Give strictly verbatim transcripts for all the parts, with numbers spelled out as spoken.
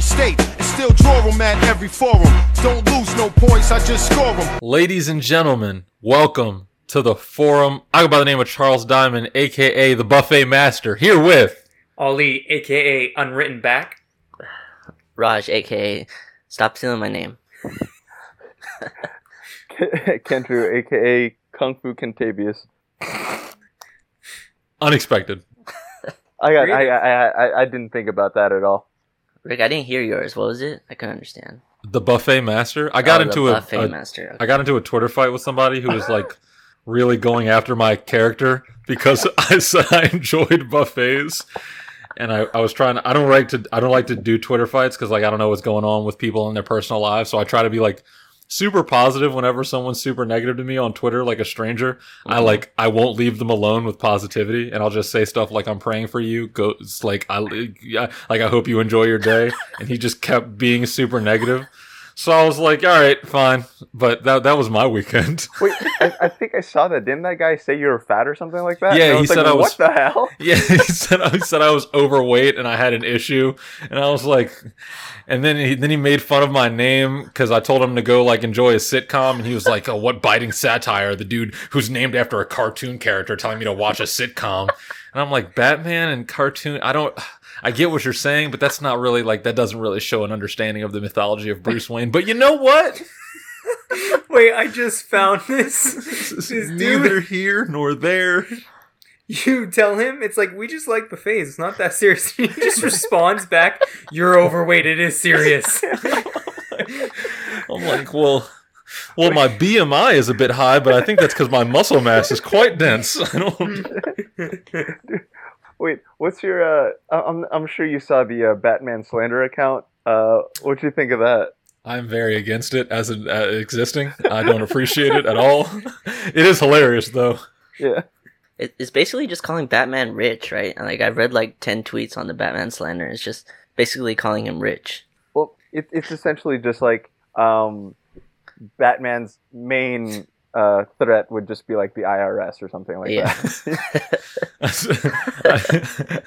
every state and still draw them at every forum. Don't lose no points, I just score them. Ladies and gentlemen, welcome to the forum. I go by the name of Charles Diamond, a k a the Buffet Master, here with Ali, a k a Unwritten Back. Raj, a k a Stop Stealing My Name. Kendrew, a k a Kung Fu Contavious. Unexpected. I got. I, I I I didn't think about that at all. Rick, I didn't hear yours. What was it? I couldn't understand. The Buffet Master. I got oh, into the buffet a. a master. Okay. I got into a Twitter fight with somebody who was like really going after my character because I said I enjoyed buffets, and I, I was trying. To, I don't like to. I don't like to do Twitter fights because like I don't know what's going on with people in their personal lives. So I try to be like super positive whenever someone's super negative to me on Twitter, like a stranger. Mm-hmm. I like I won't leave them alone with positivity, and I'll just say stuff like, I'm praying for you, go, it's like I like I hope you enjoy your day. And he just kept being super negative, so I was like, all right, fine. But that that was my weekend. Wait, I, I think I saw that. Didn't that guy say you were fat or something like that? Yeah, he said I was. What the hell? Yeah, he said he said I was overweight and I had an issue, and I was like, and then he then he made fun of my name because I told him to go like enjoy a sitcom, and he was like, oh, what biting satire! The dude who's named after a cartoon character telling me to watch a sitcom, and I'm like, Batman and cartoon, I don't. I get what you're saying, but that's not really like that doesn't really show an understanding of the mythology of Bruce Wayne. But you know what? Wait, I just found this. This is neither here nor there. You tell him it's like we just like buffets. It's not that serious. He just responds back, "You're overweight. It is serious." I'm like, well, well, my B M I is a bit high, but I think that's because my muscle mass is quite dense. I don't. Wait, what's your, uh, I'm I'm sure you saw the uh, Batman slander account. Uh, what'd you think of that? I'm very against it as an uh, existing. I don't appreciate it at all. It is hilarious, though. Yeah. It, it's basically just calling Batman rich, right? And, like, I've read, like, ten tweets on the Batman slander. It's just basically calling him rich. Well, it, it's essentially just, like, um, Batman's main... Uh, threat would just be like the I R S or something like yeah. that.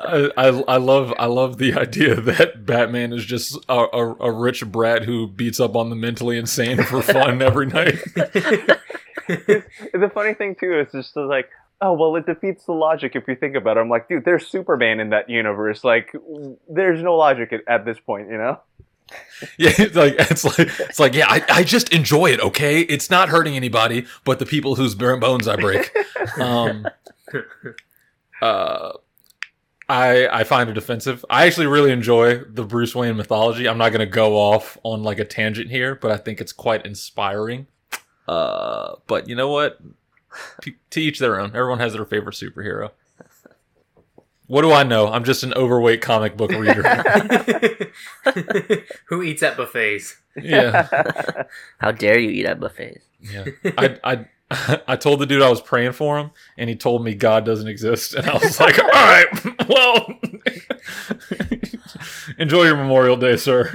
I, I, I love I love the idea that Batman is just a, a, a rich brat who beats up on the mentally insane for fun every night. The funny thing too is just like, oh well, it defeats the logic if you think about it. I'm like, dude, there's Superman in that universe. Like, there's no logic at, at this point, you know. Yeah, it's like it's like it's like yeah. I, I just enjoy it. Okay, it's not hurting anybody but the people whose bones I break. Um, uh, I I find it offensive. I actually really enjoy the Bruce Wayne mythology. I'm not gonna go off on like a tangent here, but I think it's quite inspiring. Uh, but you know what? P- to each their own. Everyone has their favorite superhero. What do I know? I'm just an overweight comic book reader. Who eats at buffets? Yeah. How dare you eat at buffets? Yeah. I I I told the dude I was praying for him, and he told me God doesn't exist, and I was like, all right, well, enjoy your Memorial Day, sir.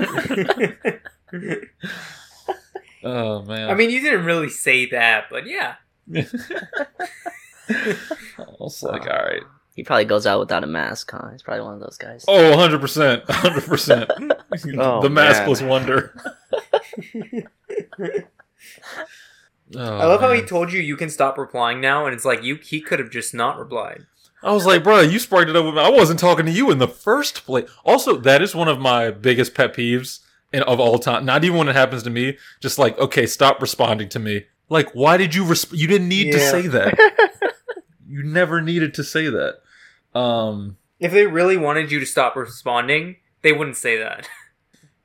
Oh man. I mean, you didn't really say that, but yeah. I was like, all right. He probably goes out without a mask, huh? He's probably one of those guys. Oh, one hundred percent. one hundred percent. Oh, the maskless wonder. Oh, I love man. How he told you you can stop replying now, and it's like you he could have just not replied. I was like, bro, you sparked it up with me. I wasn't talking to you in the first place. Also, that is one of my biggest pet peeves in, of all time. Not even when it happens to me. Just like, okay, stop responding to me. Like, why did you resp- You didn't need yeah. to say that. You never needed to say that. Um, if they really wanted you to stop responding, they wouldn't say that.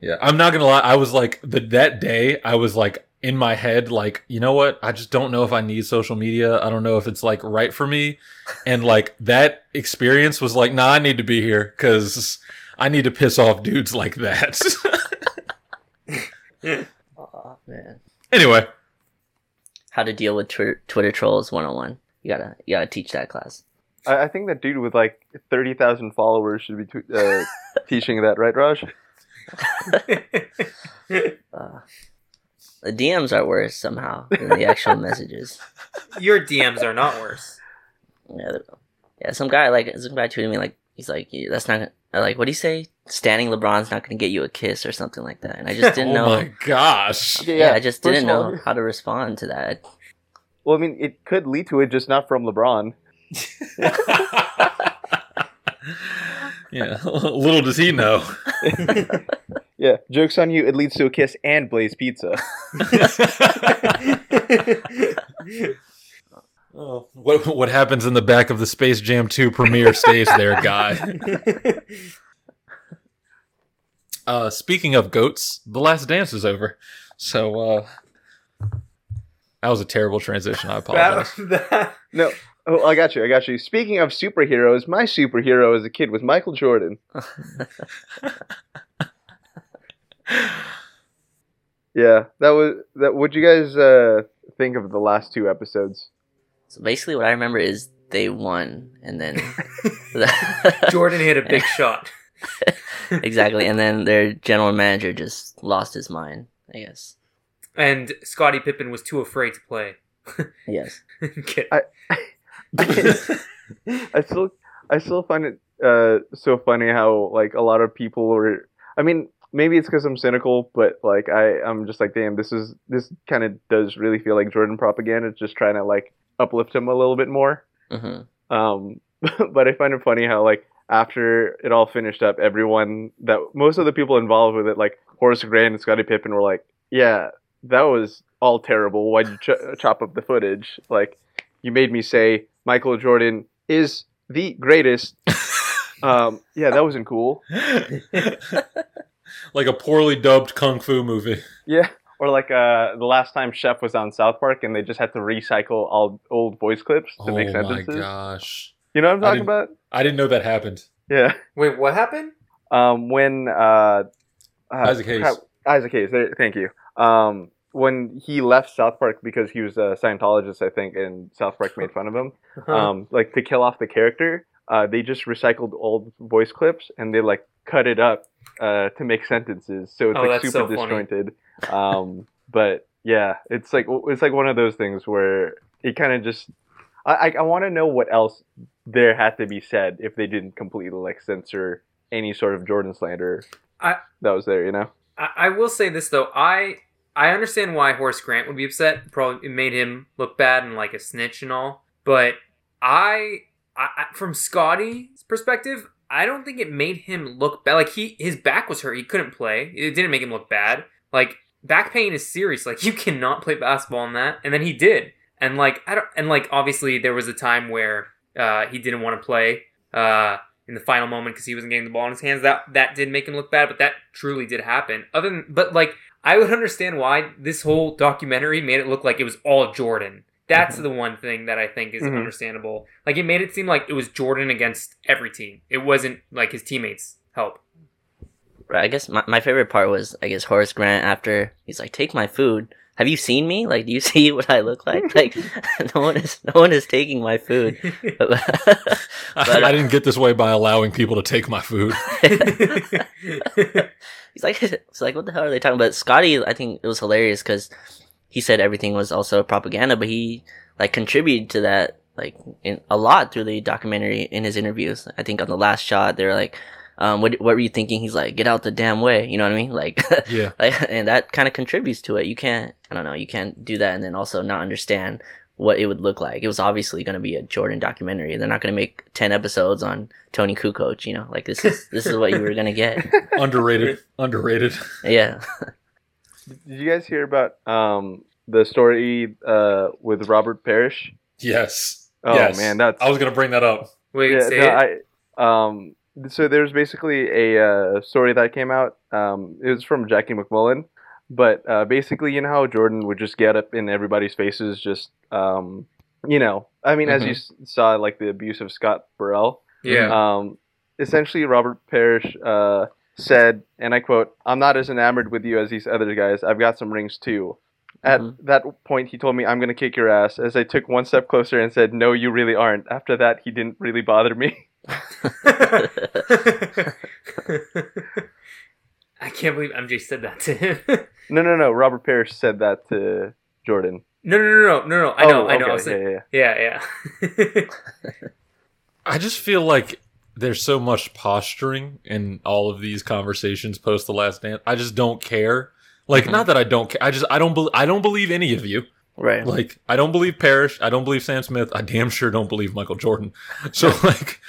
Yeah, I'm not going to lie. I was like, the, that day, I was like, in my head, like, you know what? I just don't know if I need social media. I don't know if it's, like, right for me. And, like, that experience was like, nah, I need to be here because I need to piss off dudes like that. Oh, man. Anyway. How to deal with tw- Twitter trolls one oh one. You gotta, you gotta teach that class. I, I think that dude with like thirty thousand followers should be t- uh, teaching that, right, Raj? uh, the D Ms are worse somehow than the actual messages. Your D Ms are not worse. Yeah, yeah. Some guy like some guy tweeted me like, he's like, yeah, that's not, like, what'd he say? Standing LeBron's not going to get you a kiss or something like that. And I just didn't oh know. Oh my gosh. Yeah, yeah I just didn't know how to respond to that. Well, I mean, it could lead to it, just not from LeBron. Yeah, little does he know. Yeah, joke's on you, it leads to a kiss and Blaze Pizza. Oh. What what happens in the back of the Space Jam two premiere stays there, guy. Uh, speaking of goats, The Last Dance is over. So uh, that was a terrible transition. I apologize. that, that, no, oh, I got you. I got you. Speaking of superheroes, my superhero as a kid was Michael Jordan. Yeah, that was that. What'd you guys uh, think of the last two episodes? So basically what I remember is they won, and then... Jordan hit a big shot. Exactly, and then their general manager just lost his mind, I guess. And Scottie Pippen was too afraid to play. Yes. I, I, I still I still find it uh, so funny how, like, a lot of people were... I mean, maybe it's because I'm cynical, but, like, I, I'm just like, damn, this is this kind of does really feel like Jordan propaganda. It's just trying to, like... uplift him a little bit more. Mm-hmm. Um, but I find it funny how, like, after it all finished up, everyone that most of the people involved with it, like Horace Grant and Scottie Pippen, were like, "Yeah, that was all terrible. Why'd you ch- chop up the footage? Like, you made me say Michael Jordan is the greatest." um, yeah, that wasn't cool. Like a poorly dubbed kung fu movie. Yeah. Or like uh, the last time Chef was on South Park and they just had to recycle all old voice clips to oh make sentences. Oh my gosh. You know what I'm talking I about? I didn't know that happened. Yeah. Wait, what happened? Um, when... Uh, uh, Isaac Hayes. Crap, Isaac Hayes, there, thank you. Um, when he left South Park because he was a Scientologist, I think, and South Park made fun of him. Uh-huh. Um, like to kill off the character, uh, they just recycled old voice clips and they like cut it up uh, to make sentences. So it's oh, like super so disjointed. Funny. um but yeah, it's like it's like one of those things where it kind of just i i, I want to know what else there had to be said if they didn't completely like censor any sort of Jordan slander I, that was there, you know. I, I will say this though, i i understand why Horace Grant would be upset. Probably it made him look bad and like a snitch and all, but i i from Scottie's perspective, I don't think it made him look bad. Like he his back was hurt, he couldn't play, it didn't make him look bad. Like, back pain is serious. Like, you cannot play basketball on that. And then he did. And, like, I don't, and like obviously, there was a time where uh, he didn't want to play uh, in the final moment because he wasn't getting the ball in his hands. That that did make him look bad, but that truly did happen. Other than, but, like, I would understand why this whole documentary made it look like it was all Jordan. That's mm-hmm. the one thing that I think is mm-hmm. understandable. Like, it made it seem like it was Jordan against every team. It wasn't, like, his teammates' help. Right, I guess my, my favorite part was, I guess, Horace Grant after, he's like, take my food. Have you seen me? Like, do you see what I look like? Like, no one is no one is taking my food. But, I, I didn't get this way by allowing people to take my food. he's like, it's like, what the hell are they talking about? Scottie, I think it was hilarious because he said everything was also propaganda, but he, like, contributed to that, like, in, a lot through the documentary in his interviews. I think on the last shot, they were like, Um, what what were you thinking? He's like, get out the damn way. You know what I mean? Like, yeah. Like, and that kind of contributes to it. You can't, I don't know, you can't do that and then also not understand what it would look like. It was obviously going to be a Jordan documentary. They're not going to make ten episodes on Tony Kukoc. You know, like this is this is what you were going to get. Underrated, underrated. Yeah. Did you guys hear about um the story uh with Robert Parish? Yes. Oh yes. Man, that's. I was going to bring that up. Wait, yeah, say no, it. I, um. So there's basically a uh, story that came out. Um, it was from Jackie McMullen. But uh, basically, you know how Jordan would just get up in everybody's faces, just, um, you know. I mean, mm-hmm. as you saw, like, the abuse of Scott Burrell. Yeah. Um, essentially, Robert Parish uh, said, and I quote, "I'm not as enamored with you as these other guys. I've got some rings, too." At mm-hmm. that point, he told me, "I'm going to kick your ass," as I took one step closer and said, "No, you really aren't." After that, he didn't really bother me. I can't believe M J said that to him. no, no, no. Robert Parish said that to Jordan. No, no, no, no, no, no. I know, oh, I know. Okay. I was like, yeah, yeah, yeah. yeah, yeah. I just feel like there's so much posturing in all of these conversations post The Last Dance. I just don't care. Like, mm-hmm. not that I don't care. I just, I don't, be- I don't believe any of you. Right. Like, I don't believe Parrish. I don't believe Sam Smith. I damn sure don't believe Michael Jordan. So, like,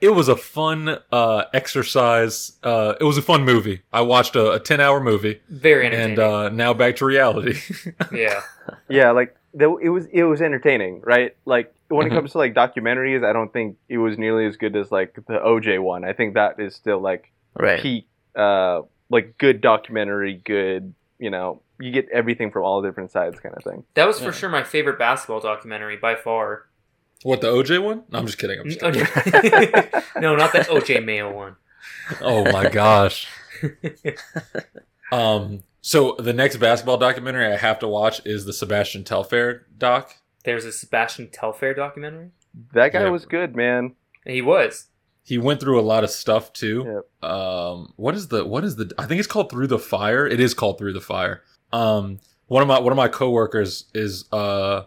it was a fun uh, exercise. Uh, it was a fun movie. I watched a ten-hour movie. Very entertaining. And uh, now back to reality. Yeah. Yeah, like, it was it was entertaining, right? Like, when it comes to, like, documentaries, I don't think it was nearly as good as, like, the O J one. I think that is still, like, right. peak, uh, like, good documentary, good, you know, you get everything from all different sides kind of thing. That was for yeah. sure my favorite basketball documentary by far. What, the O J one? No, I'm just kidding. I'm just kidding. No, not the O J Mayo one. Oh my gosh. um. So the next basketball documentary I have to watch is the Sebastian Telfair doc. There's a Sebastian Telfair documentary? That guy yeah. was good, man. He was. He went through a lot of stuff too. Yep. Um. What is the? What is the? I think it's called Through the Fire. It is called Through the Fire. Um. One of my one of my coworkers is uh,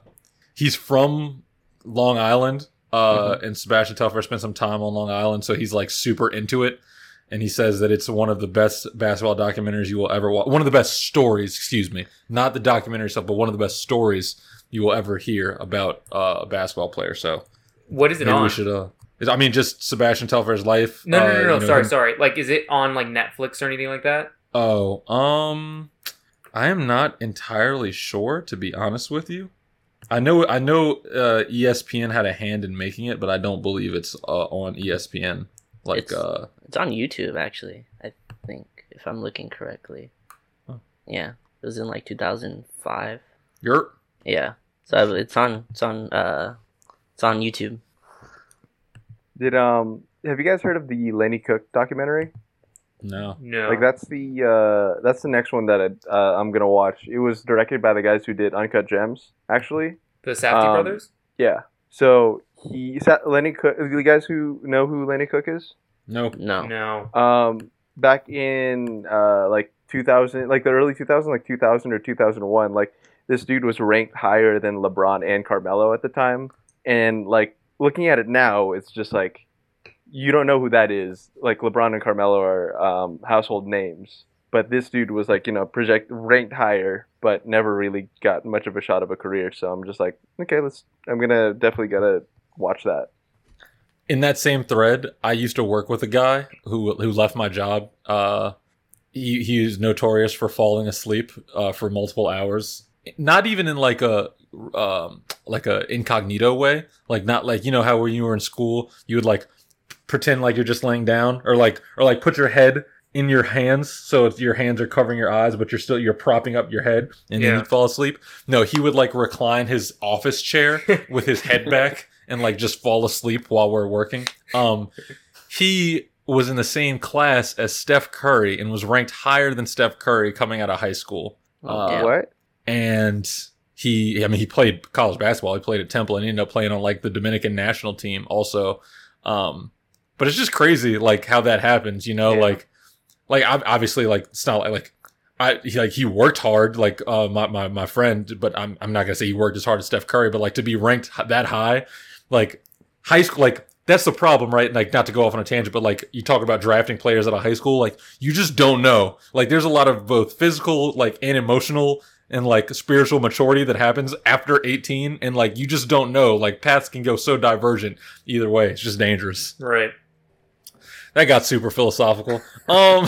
he's from Long Island, uh, mm-hmm. and Sebastian Telfair spent some time on Long Island, so he's like super into it. And he says that it's one of the best basketball documentaries you will ever watch. One of the best stories, excuse me, not the documentary stuff, but one of the best stories you will ever hear about uh, a basketball player. So, what is it on? We should, uh, I mean, just Sebastian Telfair's life. No, no, no, no. Uh, no, no sorry, him. sorry. Like, is it on like Netflix or anything like that? Oh, um, I am not entirely sure, to be honest with you. I know I know. Uh, E S P N had a hand in making it, but I don't believe it's uh, on E S P N. Like it's, uh, it's on YouTube, actually, I think, if I'm looking correctly. Huh. Yeah, it was in like two thousand five. Yerp. Yeah, so it's on it's on uh, it's on YouTube. Did um have you guys heard of the Lenny Cooke documentary? No, no. Like that's the uh, that's the next one that I, uh, I'm gonna watch. It was directed by the guys who did Uncut Gems, actually. The Safdie um, brothers. Yeah. So he Lenny Cooke. The guys who know who Lenny Cooke is. Nope. No. No. Um, back in uh like two thousand, like the early two thousands, like two thousand or two thousand one, like this dude was ranked higher than LeBron and Carmelo at the time, and like looking at it now, it's just like. You don't know who that is. Like LeBron and Carmelo are um, household names, but this dude was like, you know, project ranked higher, but never really got much of a shot of a career. So I'm just like, okay, let's. I'm gonna definitely gotta watch that. In that same thread, I used to work with a guy who who left my job. Uh, he he was notorious for falling asleep uh, for multiple hours. Not even in like a. Um, like a incognito way. Like not like you know how when you were in school you would like. Pretend like you're just laying down, or like, or like, put your head in your hands, so it's, your hands are covering your eyes, but you're still you're propping up your head, and yeah. then you fall asleep. No, he would like recline his office chair with his head back and like just fall asleep while we're working. Um, he was in the same class as Steph Curry and was ranked higher than Steph Curry coming out of high school. Uh, what? And he, I mean, he played college basketball. He played at Temple and he ended up playing on like the Dominican national team also. Um. But it's just crazy, like how that happens, you know. Yeah. Like, like obviously, like it's not like, like I he, like he worked hard, like uh, my, my my friend. But I'm I'm not gonna say he worked as hard as Steph Curry, but like to be ranked that high, like high school, like that's the problem, right? Like not to go off on a tangent, but like you talk about drafting players out of high school, like you just don't know. Like there's a lot of both physical, like and emotional. And like spiritual maturity that happens after eighteen, and like you just don't know. Like paths can go so divergent either way. It's just dangerous. Right. That got super philosophical. Um.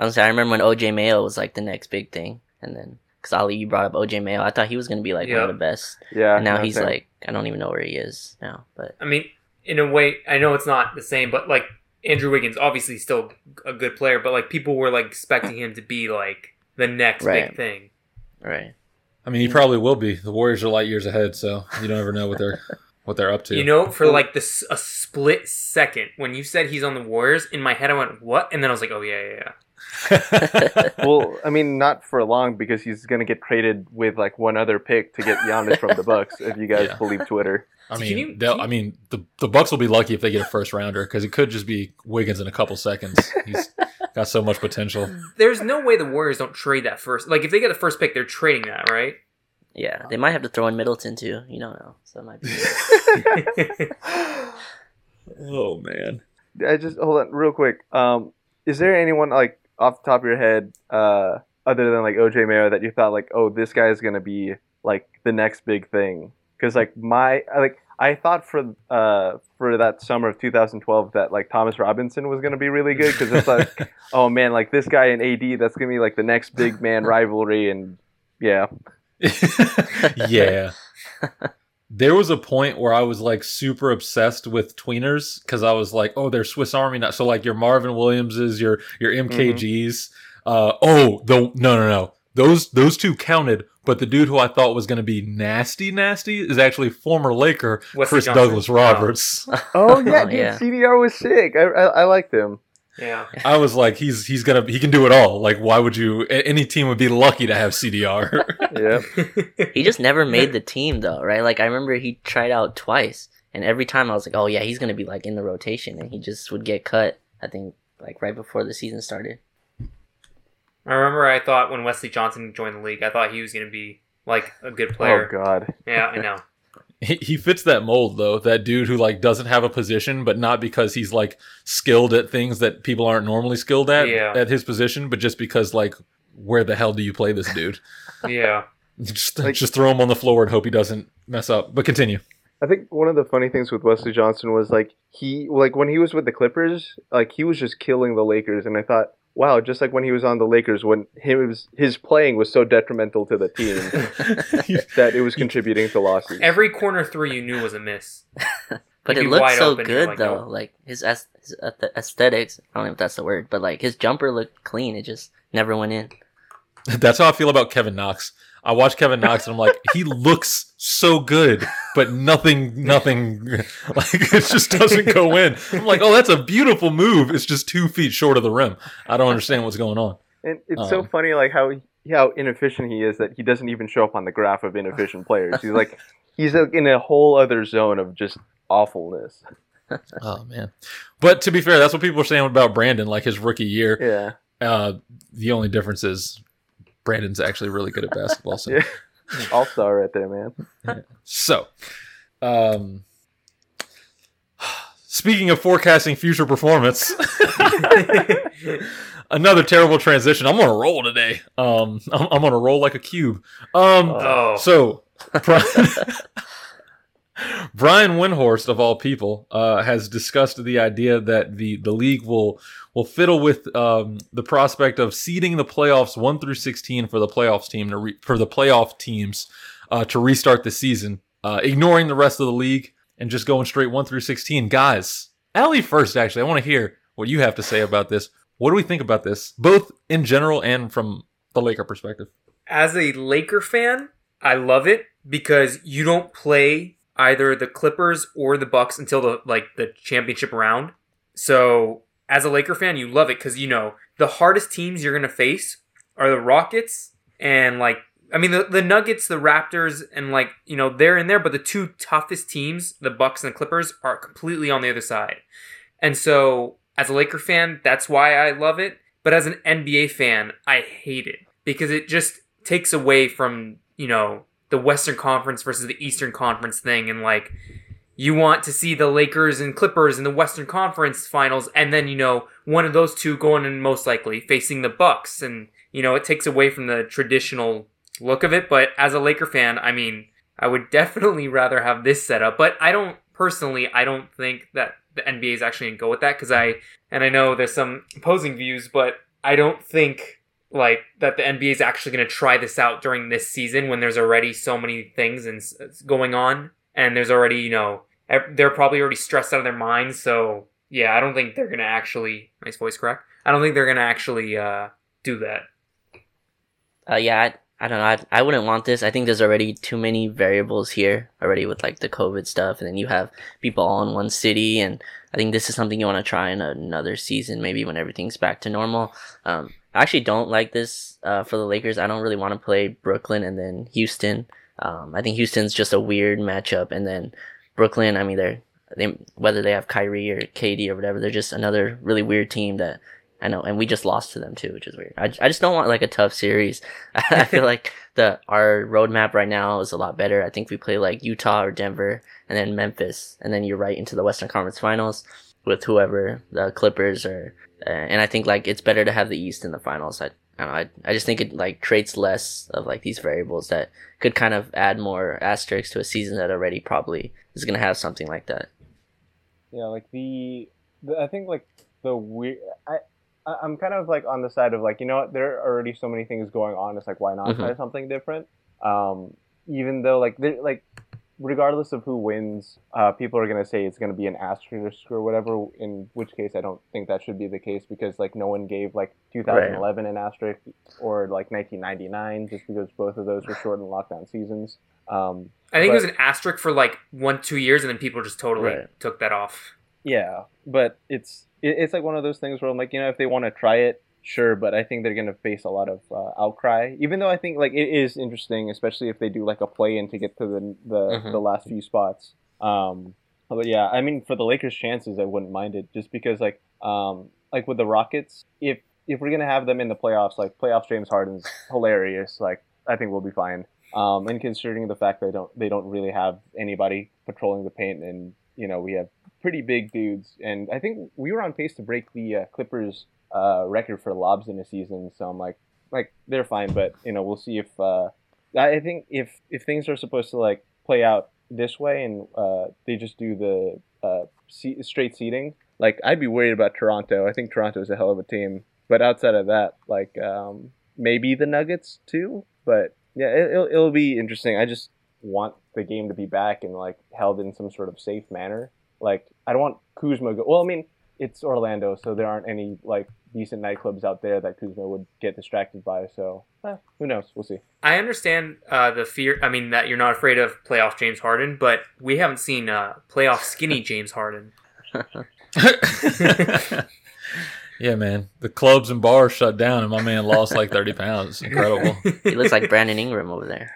I'm sorry. I remember when O J Mayo was like the next big thing, and then because Ali, you brought up O J Mayo, I thought he was gonna be like yep. one of the best. Yeah. And now he's fair. Like, I don't even know where he is now. But I mean, in a way, I know it's not the same, but like. Andrew Wiggins, obviously still a good player, but like people were like expecting him to be like the next right. big thing. Right. I mean, he probably will be. The Warriors are light years ahead, so you don't ever know what they're what they're up to. You know, for like this a split second when you said he's on the Warriors, in my head I went what, and then I was like, oh yeah, yeah, yeah. Well, I mean, not for long because he's going to get traded with like one other pick to get Giannis from the Bucks. If you guys yeah. believe Twitter, I mean, you, you, I mean, the the Bucks will be lucky if they get a first rounder because it could just be Wiggins in a couple seconds. He's got so much potential. There's no way the Warriors don't trade that first. Like if they get the first pick, they're trading that, right? Yeah, they might have to throw in Middleton too. You don't know, so it might be. Oh man! I just hold on real quick. Um, is there anyone like off the top of your head, uh, other than like O J Mayo, that you thought like, oh, this guy is gonna be like the next big thing? Because like my like I thought for uh for that summer of two thousand twelve that like Thomas Robinson was gonna be really good because it's like, oh man, like this guy and A D, that's gonna be like the next big man rivalry, and yeah. Yeah, there was a point where I was like super obsessed with tweeners because I was like, oh, they're Swiss Army knives. So like your Marvin Williamses, your your M K Gs. Mm-hmm. Uh, oh, the no, no, no, those those two counted. But the dude who I thought was going to be nasty, nasty is actually former Laker What's Chris Douglas Roberts. Oh, oh yeah, dude, yeah. C D R was sick. I I, I liked him. Yeah, I was like, he's he's gonna he can do it all. Like, why would you? Any team would be lucky to have C D R. Yeah, he just never made the team though, right? Like, I remember he tried out twice, and every time I was like, oh yeah, he's gonna be like in the rotation, and he just would get cut. I think like right before the season started. I remember I thought when Wesley Johnson joined the league, I thought he was gonna be like a good player. Oh God, yeah, I know. He fits that mold, though, that dude who, like, doesn't have a position, but not because he's, like, skilled at things that people aren't normally skilled at, yeah. at his position, but just because, like, where the hell do you play this dude? Yeah. Just, like, just throw him on the floor and hope he doesn't mess up. But continue. I think one of the funny things with Wesley Johnson was, like, he, like, when he was with the Clippers, like, he was just killing the Lakers, and I thought, wow, just like when he was on the Lakers, when his, his playing was so detrimental to the team that it was contributing to losses. Every corner three you knew was a miss. But it looked so good, like, though. Oh. Like, his, his aesthetics, I don't know if that's the word, but, like, his jumper looked clean. It just never went in. That's how I feel about Kevin Knox. I watch Kevin Knox, and I'm like, he looks so good, but nothing, nothing, like, it just doesn't go in. I'm like, oh, that's a beautiful move. It's just two feet short of the rim. I don't understand what's going on. And it's um, so funny, like, how how inefficient he is that he doesn't even show up on the graph of inefficient players. He's like, he's in a whole other zone of just awfulness. Oh, man. But to be fair, that's what people are saying about Brandon, like, his rookie year. Yeah. Uh, the only difference is Brandon's actually really good at basketball. So. Yeah. All-star right there, man. Yeah. So, um, speaking of forecasting future performance, another terrible transition. I'm on a roll today. Um, I'm, I'm on a roll like a cube. Um, oh. So, Brian, Brian Windhorst, of all people, uh, has discussed the idea that the, the league will... We'll fiddle with um, the prospect of seeding the playoffs one through sixteen for the playoffs team to re- for the playoff teams uh, to restart the season, uh, ignoring the rest of the league and just going straight one through sixteen. Guys, Ali first. Actually, I want to hear what you have to say about this. What do we think about this, both in general and from the Laker perspective? As a Laker fan, I love it because you don't play either the Clippers or the Bucks until the like the championship round, so. As a Laker fan, you love it because, you know, the hardest teams you're going to face are the Rockets and, like, I mean, the, the Nuggets, the Raptors, and, like, you know, they're in there. But the two toughest teams, the Bucks and the Clippers, are completely on the other side. And so, as a Laker fan, that's why I love it. But as an N B A fan, I hate it because it just takes away from, you know, the Western Conference versus the Eastern Conference thing and, like... You want to see the Lakers and Clippers in the Western Conference Finals, and then, you know, one of those two going in most likely, facing the Bucks. And, you know, it takes away from the traditional look of it. But as a Laker fan, I mean, I would definitely rather have this set up. But I don't, personally, I don't think that the N B A is actually going to go with that. Because I, and I know there's some opposing views, but I don't think, like, that the N B A is actually going to try this out during this season when there's already so many things and going on. And there's already, you know, they're probably already stressed out of their minds. So, yeah, I don't think they're going to actually, nice voice crack. I don't think they're going to actually uh, do that. Uh, yeah, I, I don't know. I, I wouldn't want this. I think there's already too many variables here already with, like, the COVID stuff. And then you have people all in one city. And I think this is something you want to try in another season, maybe when everything's back to normal. Um, I actually don't like this uh, for the Lakers. I don't really want to play Brooklyn and then Houston. Um, I think Houston's just a weird matchup, and then Brooklyn. I mean, they're they whether they have Kyrie or K D or whatever, they're just another really weird team that I know, and we just lost to them too, which is weird. I, I just don't want like a tough series. I feel like the our roadmap right now is a lot better. I think we play like Utah or Denver, and then Memphis, and then you're right into the Western Conference Finals with whoever the Clippers or. Uh, and I think like it's better to have the East in the finals. I, I don't know. I I just think it like creates less of like these variables that could kind of add more asterisks to a season that already probably is gonna have something like that. Yeah, like the, the I think like the weird. I, I'm kind of like on the side of like, you know what, there are already so many things going on. It's like, why not mm-hmm. try something different? Um, even though like, like regardless of who wins, uh, people are going to say it's going to be an asterisk or whatever, in which case I don't think that should be the case because like no one gave like two thousand eleven right. an asterisk or like nineteen ninety-nine just because both of those were short and lockdown seasons. Um, I think but, it was an asterisk for like one, two years and then people just totally right. took that off. Yeah, but it's... It's like one of those things where I'm like, you know, if they want to try it, sure, but I think they're going to face a lot of uh, outcry, even though I think like it is interesting, especially if they do like a play-in to get to the the, mm-hmm. the last few spots. Um, but yeah, I mean, for the Lakers' chances, I wouldn't mind it just because like um, like with the Rockets, if if we're going to have them in the playoffs, like playoffs James Harden's hilarious, like I think we'll be fine. Um, and considering the fact that they don't, they don't really have anybody patrolling the paint and, you know, we have pretty big dudes, and I think we were on pace to break the uh, Clippers uh, record for lobs in a season. So I'm like, like they're fine, but you know, we'll see if uh, I think if if things are supposed to like play out this way, and uh, they just do the uh, se- straight seeding. Like I'd be worried about Toronto. I think Toronto is a hell of a team, but outside of that, like um, maybe the Nuggets too. But yeah, it, it'll it'll be interesting. I just want the game to be back and like held in some sort of safe manner. Like, I don't want Kuzma... Go- well, I mean, it's Orlando, so there aren't any, like, decent nightclubs out there that Kuzma would get distracted by, so eh, who knows? We'll see. I understand uh, the fear... I mean, that you're not afraid of playoff James Harden, but we haven't seen uh, playoff skinny James Harden. Yeah, man. The clubs and bars shut down, and my man lost, like, thirty pounds. It's incredible. He looks like Brandon Ingram over there.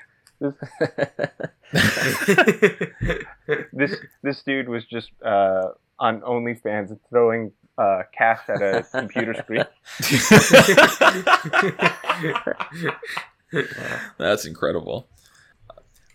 this this dude was just uh, on OnlyFans throwing uh, cash at a computer screen. That's incredible.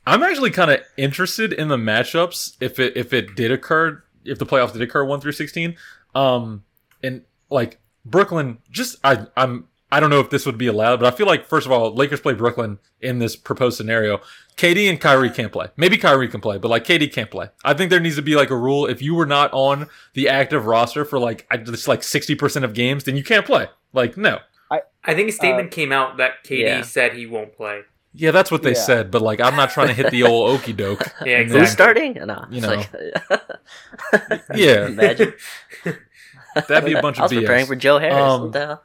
I'm actually kind of interested in the matchups if it if it did occur, if the playoffs did occur one through sixteen, um, and like Brooklyn. Just I I'm. I don't know if this would be allowed, but I feel like, first of all, Lakers play Brooklyn in this proposed scenario. K D and Kyrie can't play. Maybe Kyrie can play, but like K D can't play. I think there needs to be like a rule. If you were not on the active roster for like just like sixty percent of games, then you can't play. Like, no. I, I think a statement uh, came out that K D yeah. said he won't play. Yeah, that's what they yeah. said, but like I'm not trying to hit the old okie doke. Yeah, exactly. Who's starting? No. You know. Like, yeah. Imagine. That'd be a bunch of B S. I was B S. Preparing for Joe Harris. Um, what the hell?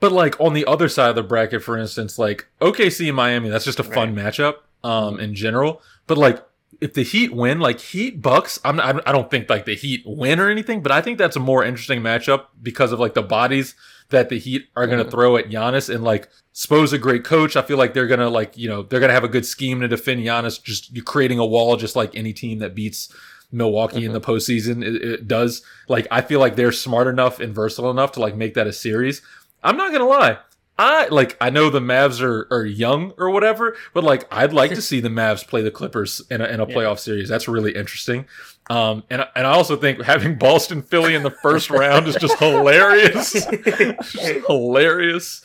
But like on the other side of the bracket, for instance, like O K C and Miami, that's just a fun right. matchup um, in general. But like if the Heat win, like Heat Bucks, I'm not, I don't think like the Heat win or anything, but I think that's a more interesting matchup because of like the bodies that the Heat are going to mm-hmm. throw at Giannis, and like Spo's a great coach. I feel like they're going to like, you know, they're going to have a good scheme to defend Giannis, just you're creating a wall, just like any team that beats Milwaukee mm-hmm. in the postseason it, it does. Like I feel like they're smart enough and versatile enough to like make that a series. I'm not gonna lie, I like I know the Mavs are, are young or whatever, but like I'd like to see the Mavs play the Clippers in a, in a yeah. playoff series. That's really interesting. Um, and and I also think having Boston Philly in the first round is just hilarious. Just hilarious.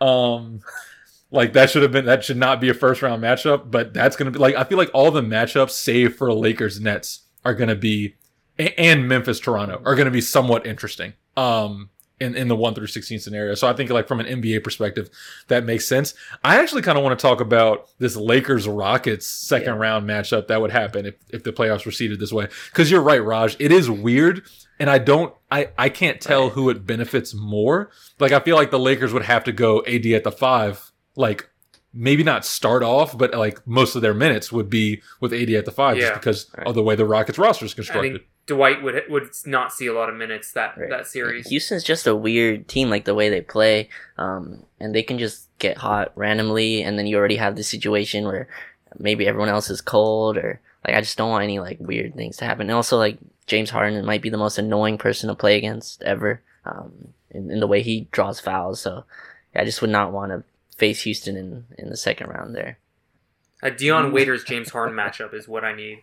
Um, like that should have been that should not be a first round matchup, but that's gonna be like I feel like all the matchups save for Lakers Nets are going to be, and Memphis, Toronto, are going to be somewhat interesting um, in, in the one through sixteen scenario. So I think like from an N B A perspective, that makes sense. I actually kind of want to talk about this Lakers-Rockets second yeah. round matchup that would happen if, if the playoffs were seeded this way. Because you're right, Raj. It is weird. And I don't, I, I can't tell right. who it benefits more. Like I feel like the Lakers would have to go A D at the five, like maybe not start off, but like most of their minutes would be with A D at the five, yeah. just because right. of the way the Rockets roster is constructed. I think Dwight would would not see a lot of minutes that right. that series. Houston's just a weird team, like the way they play, um, and they can just get hot randomly, and then you already have this situation where maybe everyone else is cold, or like I just don't want any like weird things to happen. And also, like James Harden might be the most annoying person to play against ever. um, in, in the way he draws fouls. So yeah, I just would not want to face Houston in, in the second round there. A Dion Waiters James Harden matchup is what I need.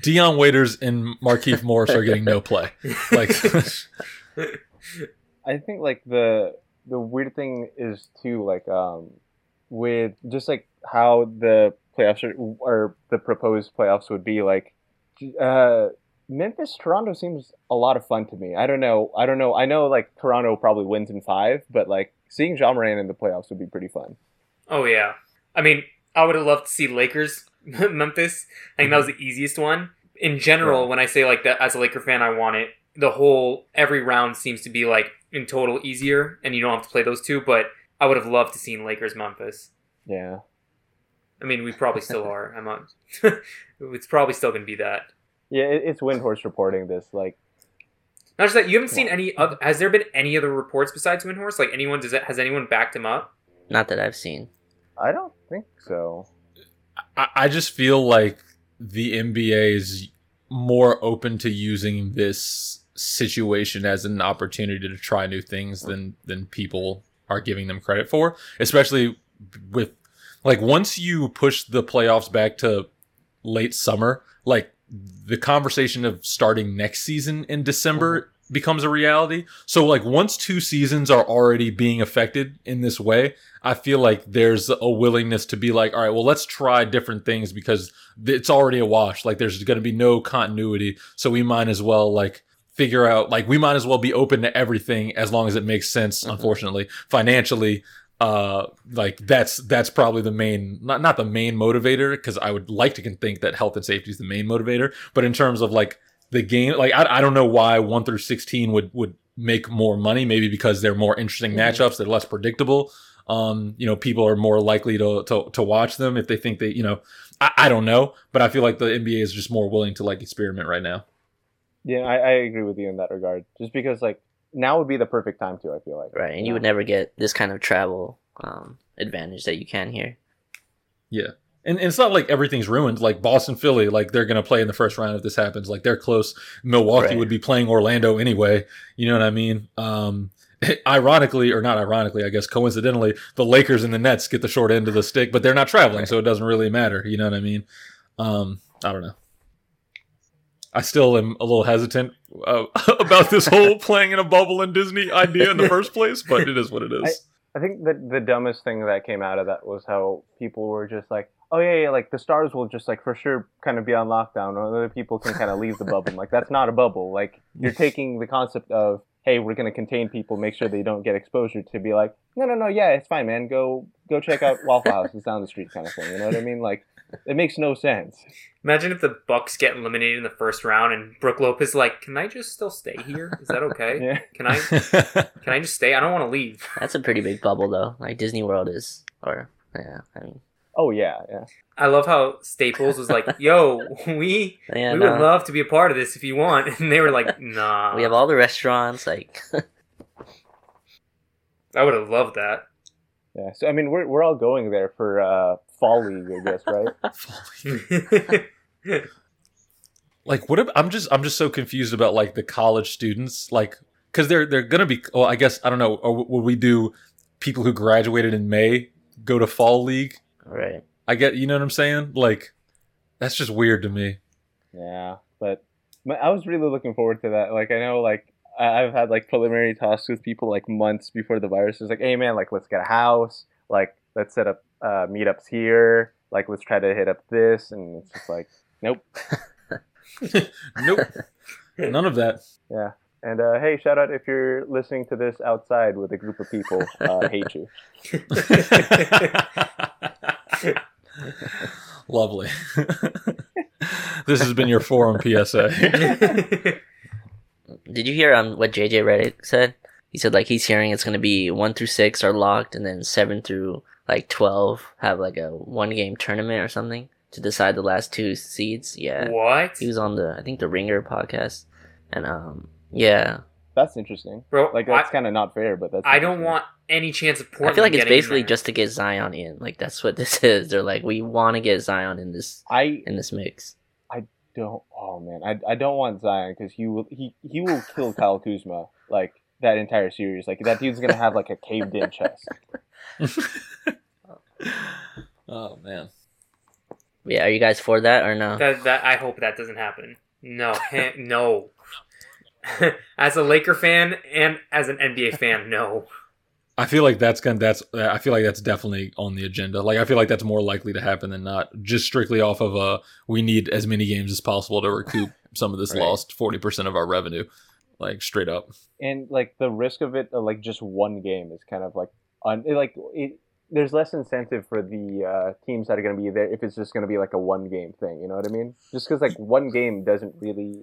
Dion Waiters and Markieff Morris are getting no play. Like, I think like the the weird thing is too, like um, with just like how the playoffs are, or the proposed playoffs would be like. Uh, Memphis Toronto seems a lot of fun to me. I don't know. I don't know. I know like Toronto probably wins in five, but like seeing Ja Morant in the playoffs would be pretty fun. Oh yeah. I mean, I would have loved to see Lakers Memphis. I think that was the easiest one. In general, yeah. When I say like that as a Laker fan, I want it. The whole every round seems to be like in total easier, and you don't have to play those two. But I would have loved to see Lakers Memphis. Yeah. I mean, we probably still are. I'm not. It's probably still going to be that. Yeah, it's Windhorst reporting this. Like, not just that. You haven't seen any other. Has there been any other reports besides Windhorst? Like, anyone does it? Has anyone backed him up? Not that I've seen. I don't think so. I, I just feel like the N B A is more open to using this situation as an opportunity to try new things than than people are giving them credit for, especially with. Like, once you push the playoffs back to late summer, like, the conversation of starting next season in December becomes a reality. So, like, once two seasons are already being affected in this way, I feel like there's a willingness to be like, all right, well, let's try different things because it's already a wash. Like, there's going to be no continuity. So we might as well, like, figure out, like, we might as well be open to everything as long as it makes sense, mm-hmm. unfortunately, financially. Uh, like that's that's probably the main, not not the main motivator, because I would like to think that health and safety is the main motivator. But in terms of like the game, like I I don't know why one through sixteen would would make more money. Maybe because they're more interesting matchups, they're less predictable. Um, you know, people are more likely to to to watch them if they think they, you know, I I don't know, but I feel like the N B A is just more willing to like experiment right now. Yeah, I, I agree with you in that regard. Just because like. Now would be the perfect time to, I feel like. Right, and you would never get this kind of travel um, advantage that you can here. Yeah, and, and it's not like everything's ruined. Like Boston, Philly, like they're going to play in the first round if this happens. Like they're close. Milwaukee right. would be playing Orlando anyway. You know what I mean? Um, ironically, or not ironically, I guess coincidentally, the Lakers and the Nets get the short end of the stick, but they're not traveling, so it doesn't really matter. You know what I mean? Um, I don't know. I still am a little hesitant uh, about this whole playing in a bubble in Disney idea in the first place, but it is what it is. I, I think that the dumbest thing that came out of that was how people were just like, oh, yeah, yeah, like the stars will just like for sure kind of be on lockdown or other people can kind of leave the bubble. Like, that's not a bubble. Like, you're taking the concept of, hey, we're going to contain people, make sure they don't get exposure to be like, no, no, no, yeah, it's fine, man. Go go check out Waffle House. It's down the street kind of thing. You know what I mean? Like, it makes no sense. Imagine if the Bucks get eliminated in the first round and Brook Lopez is like, can I just still stay here? Is that okay? Yeah. Can I can I just stay? I don't want to leave. That's a pretty big bubble, though. Like Disney World is. Or, yeah, I mean. Oh, yeah, yeah. I love how Staples was like, yo, we, yeah, we no. would love to be a part of this if you want. And they were like, nah. We have all the restaurants. Like, I would have loved that. Yeah, so, I mean, we're we're all going there for uh, Fall League, I guess, right? Fall League. Like, what? If, I'm just I'm just so confused about, like, the college students. Like, because they're, they're going to be, well, I guess, I don't know, or will we do people who graduated in May go to Fall League? Right. I get, you know what I'm saying? Like, that's just weird to me. Yeah, but my, I was really looking forward to that. Like, I know, like, I've had, like, preliminary talks with people, like, months before the virus. It's like, hey, man, like, let's get a house. Like, let's set up uh, meetups here. Like, let's try to hit up this. And it's just like, nope. Nope. None of that. Yeah. And, uh, hey, shout out if you're listening to this outside with a group of people. Uh, hate you. Lovely. This has been your forum P S A. Did you hear um what J J Redick said? He said like he's hearing it's gonna be one through six are locked, and then seven through like twelve have like a one game tournament or something to decide the last two seeds. Yeah. What? He was on the I think the Ringer podcast, and um yeah. That's interesting, bro. Like that's kind of not fair, but that's I don't want any chance of Portland. I feel like it's basically just to get Zion in. Like that's what this is. They're like we want to get Zion in this. I in this mix. Don't, oh man, I I don't want Zion because he will he, he will kill Kyle Kuzma. Like that entire series. Like, that dude's going to have, like, a caved-in chest. Oh, man. Yeah, are you guys for that or no? That, that I hope that doesn't happen. No. No. As a Laker fan and as an N B A fan, no. I feel like that's gonna, that's I feel like that's definitely on the agenda. Like, I feel like that's more likely to happen than not, just strictly off of uh we need as many games as possible to recoup some of this right. lost forty percent of our revenue, like, straight up. And like the risk of it, like just one game is kind of like un- like it, there's less incentive for the uh, teams that are going to be there if it's just going to be like a one game thing, you know what I mean? Just because like one game doesn't really.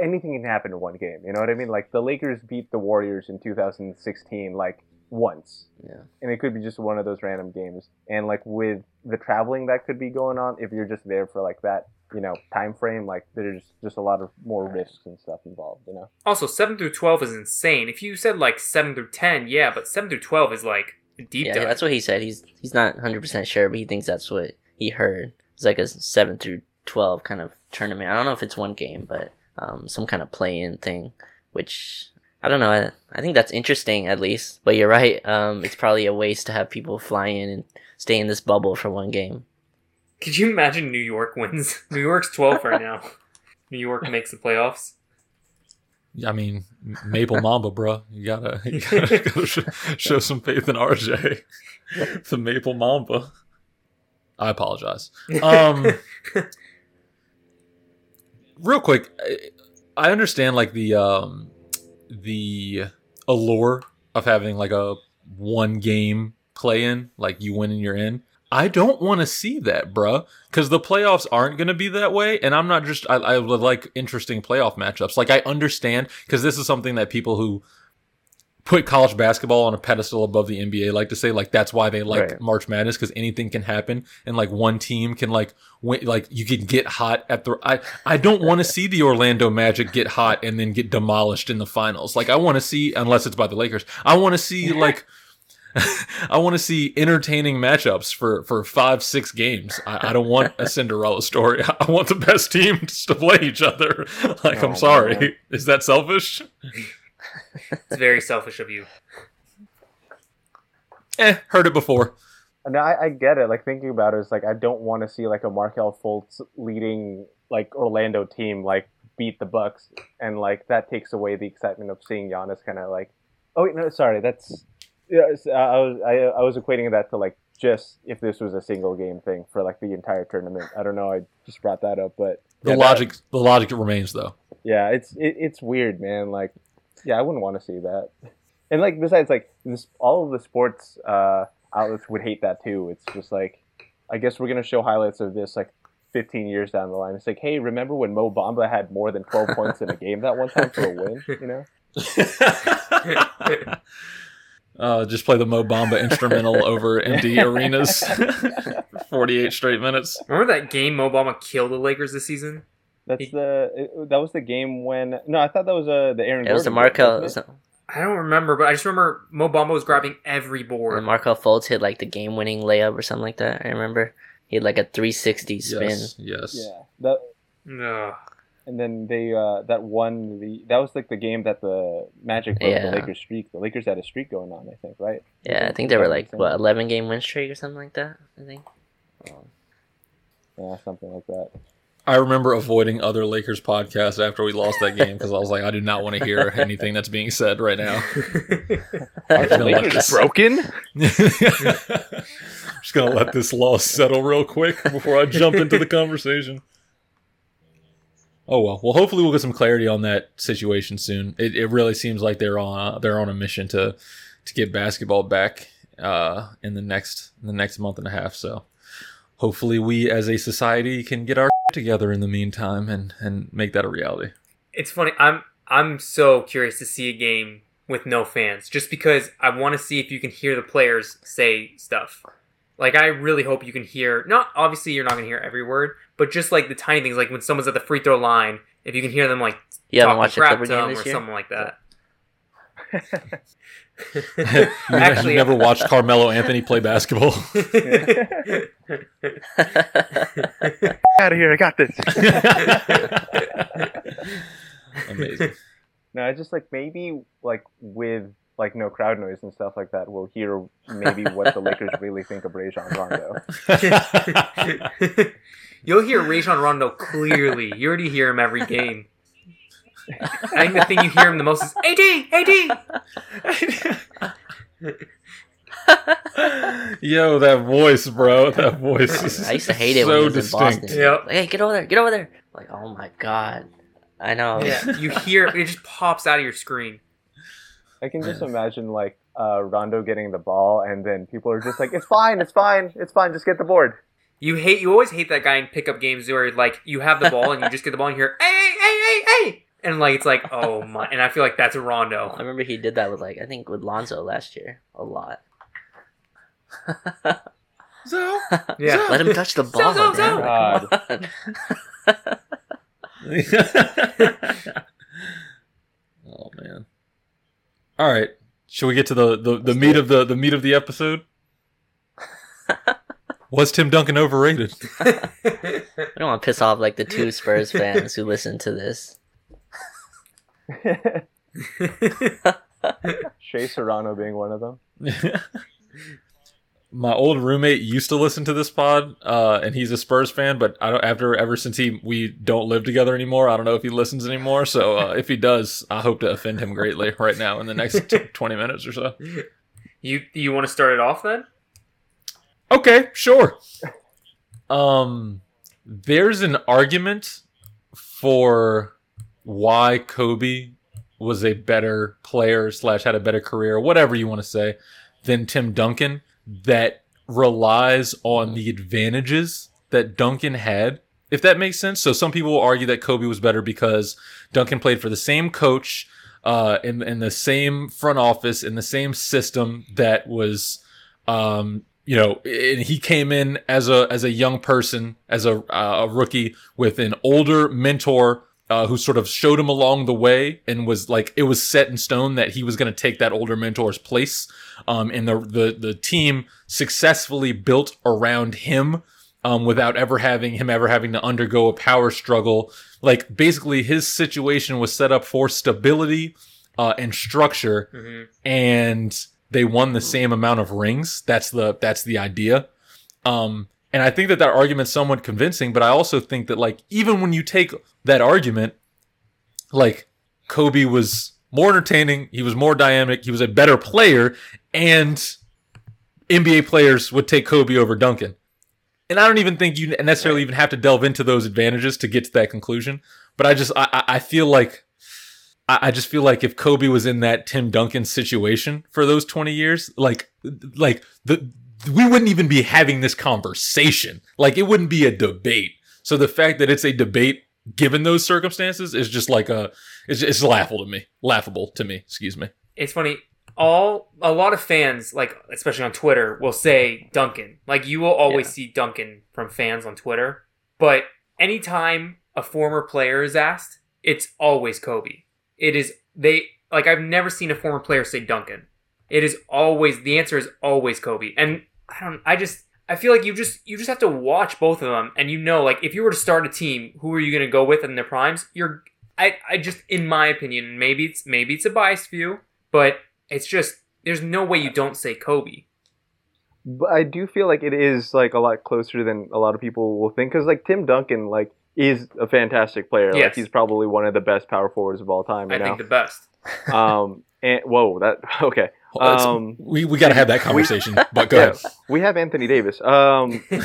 Anything can happen in one game, you know what I mean? Like, the Lakers beat the Warriors in two thousand sixteen, like, once. Yeah. And it could be just one of those random games. And, like, with the traveling that could be going on, if you're just there for, like, that, you know, time frame, like, there's just a lot of more right. risks and stuff involved, you know? Also, seven through twelve is insane. If you said, like, seven through ten, yeah, but seven through twelve is, like, deep yeah, dive. Yeah, that's what he said. He's he's not one hundred percent sure, but he thinks that's what he heard. It's, like, a seven through twelve kind of tournament. I don't know if it's one game, but... Um, some kind of play-in thing, which I don't know. I, I think that's interesting, at least. But you're right. Um, it's probably a waste to have people fly in and stay in this bubble for one game. Could you imagine New York wins? New York's twelve right now. New York makes the playoffs. Yeah, I mean, Maple Mamba, bro. You gotta, you gotta go sh- show some faith in R J. The Maple Mamba. I apologize. Um... Real quick, I understand like the um, the allure of having like a one game play in, like you win and you're in. I don't want to see that, bruh, because the playoffs aren't going to be that way. And I'm not just I, I would like interesting playoff matchups. Like, I understand, because this is something that people who put college basketball on a pedestal above the N B A like to say, like, that's why they like right. March Madness, because anything can happen, and like one team can like win, like you can get hot at the I I don't want to see the Orlando Magic get hot and then get demolished in the finals. Like, I want to see, unless it's by the Lakers, I want to see like I want to see entertaining matchups for for five six games. I, I don't want a Cinderella story. I want the best teams to play each other. Like, oh, I'm sorry, man. Is that selfish? It's very selfish of you. Eh, heard it before. No, I, I get it. Like, thinking about it, it's like, I don't want to see like a Markelle Fultz leading like Orlando team like beat the Bucks, and like that takes away the excitement of seeing Giannis kind of like. Oh wait, no, sorry. That's yeah. I was I, I was equating that to like just if this was a single game thing for like the entire tournament. I don't know. I just brought that up, but the yeah, logic that, the logic remains though. Yeah, it's it, it's weird, man. Like. Yeah, I wouldn't want to see that. And, like, besides, like, this, all of the sports uh, outlets would hate that, too. It's just, like, I guess we're going to show highlights of this, like, fifteen years down the line. It's like, hey, remember when Mo Bamba had more than twelve points in a game that one time for a win, you know? uh, just play the Mo Bamba instrumental over empty arenas. forty-eight straight minutes. Remember that game Mo Bamba killed the Lakers this season? That's the that was the game when no I thought that was uh, the Aaron. It Gordon was the Markelle. I don't remember, but I just remember Mo Bamba was grabbing every board. And Markelle Fultz hit like the game-winning layup or something like that. I remember he had like a three sixty spin. Yes. yes. Yeah. That. No. And then they uh, that won the that was like the game that the Magic broke yeah. the Lakers streak. The Lakers had a streak going on, I think, right? Yeah, I think they were like what eleven game win streak or something like that. I think. Um, yeah, something like that. I remember avoiding other Lakers podcasts after we lost that game because I was like, I do not want to hear anything that's being said right now. I'm just gonna let this... broken? I'm just going to let this loss settle real quick before I jump into the conversation. Oh, well. Well, hopefully we'll get some clarity on that situation soon. It, it really seems like they're on a, they're on a mission to to get basketball back uh, in the next in the next month and a half, so... Hopefully we as a society can get our shit together in the meantime and, and make that a reality. It's funny. I'm I'm so curious to see a game with no fans just because I want to see if you can hear the players say stuff. Like, I really hope you can hear, not obviously you're not going to hear every word, but just like the tiny things, like when someone's at the free throw line, if you can hear them like yeah, talking watch crap to them or year? Something like that. Actually, I've never watched Carmelo Anthony play basketball. Out of here! I got this. Amazing. No, it's just like maybe like with like no crowd noise and stuff like that, we'll hear maybe what the Lakers really think of Rajon Rondo. You'll hear Rajon Rondo clearly. You already hear him every game. I think the thing you hear him the most is A D, A D. Yo, that voice, bro. That voice is I used to hate it so when I was distinct. In Boston. Yep. Like, hey, get over there, get over there. Like, oh my God. I know. Yeah, you hear it, it just pops out of your screen. I can just imagine like uh, Rondo getting the ball and then people are just like, it's fine, it's fine, it's fine, just get the board. You hate, you always hate that guy in pickup games where like you have the ball and you just get the ball and you hear, hey, hey, hey, hey. And like, it's like, oh my, and I feel like that's Rondo. I remember he did that with like, I think with Lonzo last year a lot. So, yeah. So, let him touch the ball. So, so, so. God. Oh man. All right, should we get to the, the, the meat of the the meat of the episode? Was Tim Duncan overrated? I don't want to piss off like the two Spurs fans who listen to this. Shea Serrano being one of them. My old roommate used to listen to this pod, uh, and he's a Spurs fan. But I don't, after ever since he we don't live together anymore, I don't know if he listens anymore. So uh, if he does, I hope to offend him greatly right now in the next t- twenty minutes or so. You you want to start it off then? Okay, sure. Um, there's an argument for why Kobe was a better player slash had a better career, whatever you want to say, than Tim Duncan. That relies on the advantages that Duncan had, if that makes sense. So some people will argue that Kobe was better because Duncan played for the same coach, uh, in, in the same front office, in the same system that was, um, you know, and he came in as a, as a young person, as a, uh, a rookie with an older mentor, uh, who sort of showed him along the way and was like, it was set in stone that he was going to take that older mentor's place. Um, and the, the, the team successfully built around him, um, without ever having him ever having to undergo a power struggle. Like basically his situation was set up for stability, uh, and structure. Mm-hmm. And they won the same amount of rings. That's the, that's the idea. Um, and I think that that argument's somewhat convincing, but I also think that like, even when you take that argument, like Kobe was more entertaining. He was more dynamic. He was a better player. And N B A players would take Kobe over Duncan. And I don't even think you necessarily even have to delve into those advantages to get to that conclusion. But I just, I, I feel like, I just feel like if Kobe was in that Tim Duncan situation for those twenty years, like, like the, we wouldn't even be having this conversation. Like it wouldn't be a debate. So the fact that it's a debate given those circumstances is just like a, it's, it's laughable to me, laughable to me, excuse me. It's funny. All a lot of fans, like especially on Twitter, will say Duncan. Like you will always yeah. see Duncan from fans on Twitter. But anytime a former player is asked, it's always Kobe. It is they like I've never seen a former player say Duncan. It is always the answer is always Kobe. And I don't I just I feel like you just you just have to watch both of them and you know like if you were to start a team, who are you gonna go with in their primes? You're I, I just in my opinion, maybe it's maybe it's a biased view, but it's just, there's no way you don't say Kobe. But I do feel like it is, like, a lot closer than a lot of people will think. Because, like, Tim Duncan, like, is a fantastic player. Yes. Like, he's probably one of the best power forwards of all time. I now. think the best. Um, and whoa, that, okay. Um, we we got to have that conversation, we, but go yeah, ahead. We have Anthony Davis. Um, no,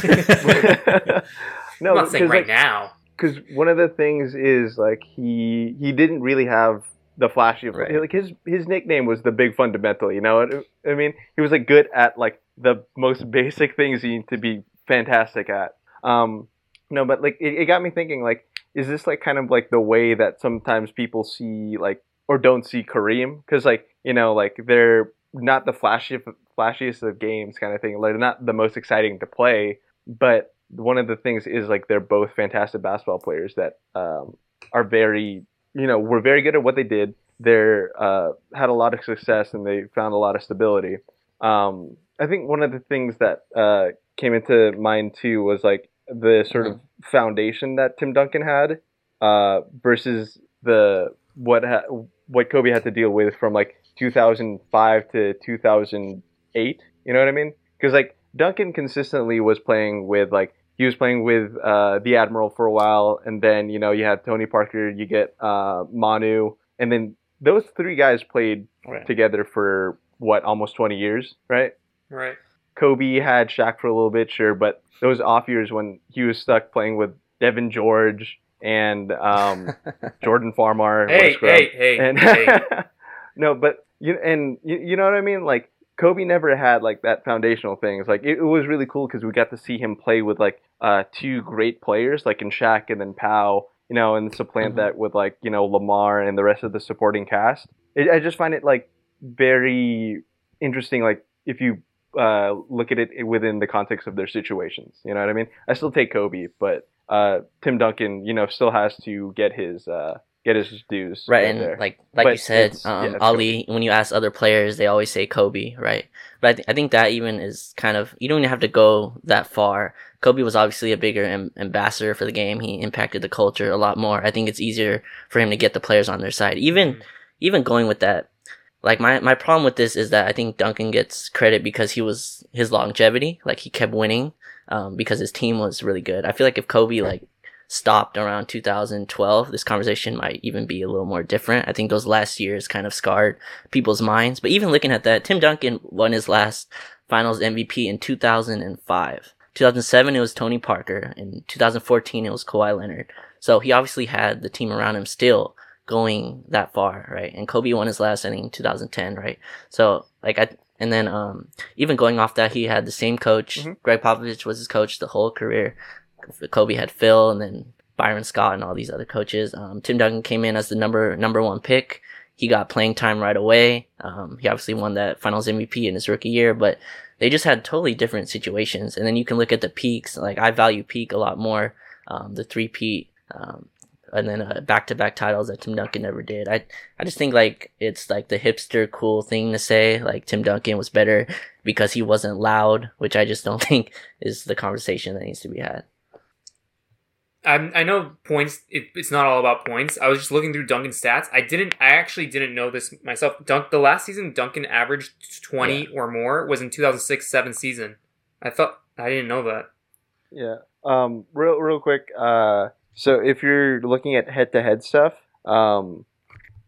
I'm not saying right like, now. Because one of the things is, like, he he didn't really have... the flashy, right. Like his his nickname was the big fundamental, you know. I mean, he was like good at like the most basic things you need to be fantastic at. Um, no, but like it, it got me thinking. Like, is this like kind of like the way that sometimes people see like or don't see Kareem? Because like you know, like they're not the flashy flashiest of games, kind of thing. Like, they're not the most exciting to play. But one of the things is like they're both fantastic basketball players that um, are very. You know, were very good at what they did. They're uh, had a lot of success and they found a lot of stability. Um, I think one of the things that uh, came into mind too was like the sort mm-hmm. of foundation that Tim Duncan had uh, versus the what ha- what Kobe had to deal with from like two thousand five to two thousand eight. You know what I mean? Because like Duncan consistently was playing with like he was playing with uh, the Admiral for a while, and then you know you had Tony Parker, you get uh, Manu, and then those three guys played right. together for what almost twenty years, right? Right. Kobe had Shaq for a little bit, sure, but those off years when he was stuck playing with Devin George and um, Jordan Farmar. Hey, hey, hey, and hey. No, but you and you, you know what I mean? Like Kobe never had like that foundational thing. It's like it, it was really cool because we got to see him play with like uh, two great players, like in Shaq and then Powell, you know, and supplant mm-hmm. that with like you know Lamar and the rest of the supporting cast. It, I just find it like very interesting. Like if you uh, look at it within the context of their situations, you know what I mean? I still take Kobe, but uh, Tim Duncan, you know, still has to get his. Uh, Get his dues. Right, right and there. like like but you said, um, yeah, Ali, Kobe. When you ask other players, they always say Kobe, right? But I, th- I think that even is kind of, you don't even have to go that far. Kobe was obviously a bigger am- ambassador for the game. He impacted the culture a lot more. I think it's easier for him to get the players on their side. Even mm-hmm. even going with that, like my, my problem with this is that I think Duncan gets credit because he was, his longevity, like he kept winning um, because his team was really good. I feel like if Kobe, like, stopped around two thousand twelve, this conversation might even be a little more different. I think those last years kind of scarred people's minds. But even looking at that, Tim Duncan won his last finals M V P in two thousand five. two thousand seven, it was Tony Parker. In two thousand fourteen, it was Kawhi Leonard. So he obviously had the team around him still going that far, right? And Kobe won his last, I think, in two thousand ten, right? So, like, I... And then um even going off that, he had the same coach. Mm-hmm. Greg Popovich was his coach the whole career. Kobe had Phil and then Byron Scott and all these other coaches. Um, Tim Duncan came in as the number number one pick. He got playing time right away. Um, he obviously won that finals M V P in his rookie year, but they just had totally different situations. And then you can look at the peaks. Like, I value peak a lot more, um, the three-peat, um, and then uh, back-to-back titles that Tim Duncan never did. I I just think, like, it's, like, the hipster cool thing to say. Like, Tim Duncan was better because he wasn't loud, which I just don't think is the conversation that needs to be had. I know points, it, it's not all about points. I was just looking through Duncan's stats. I didn't, I actually didn't know this myself. Dunk, the last season Duncan averaged twenty yeah. or more was in two thousand six seven season. I thought, I didn't know that. Yeah. Um, real, real quick. Uh, so if you're looking at head to head stuff, um,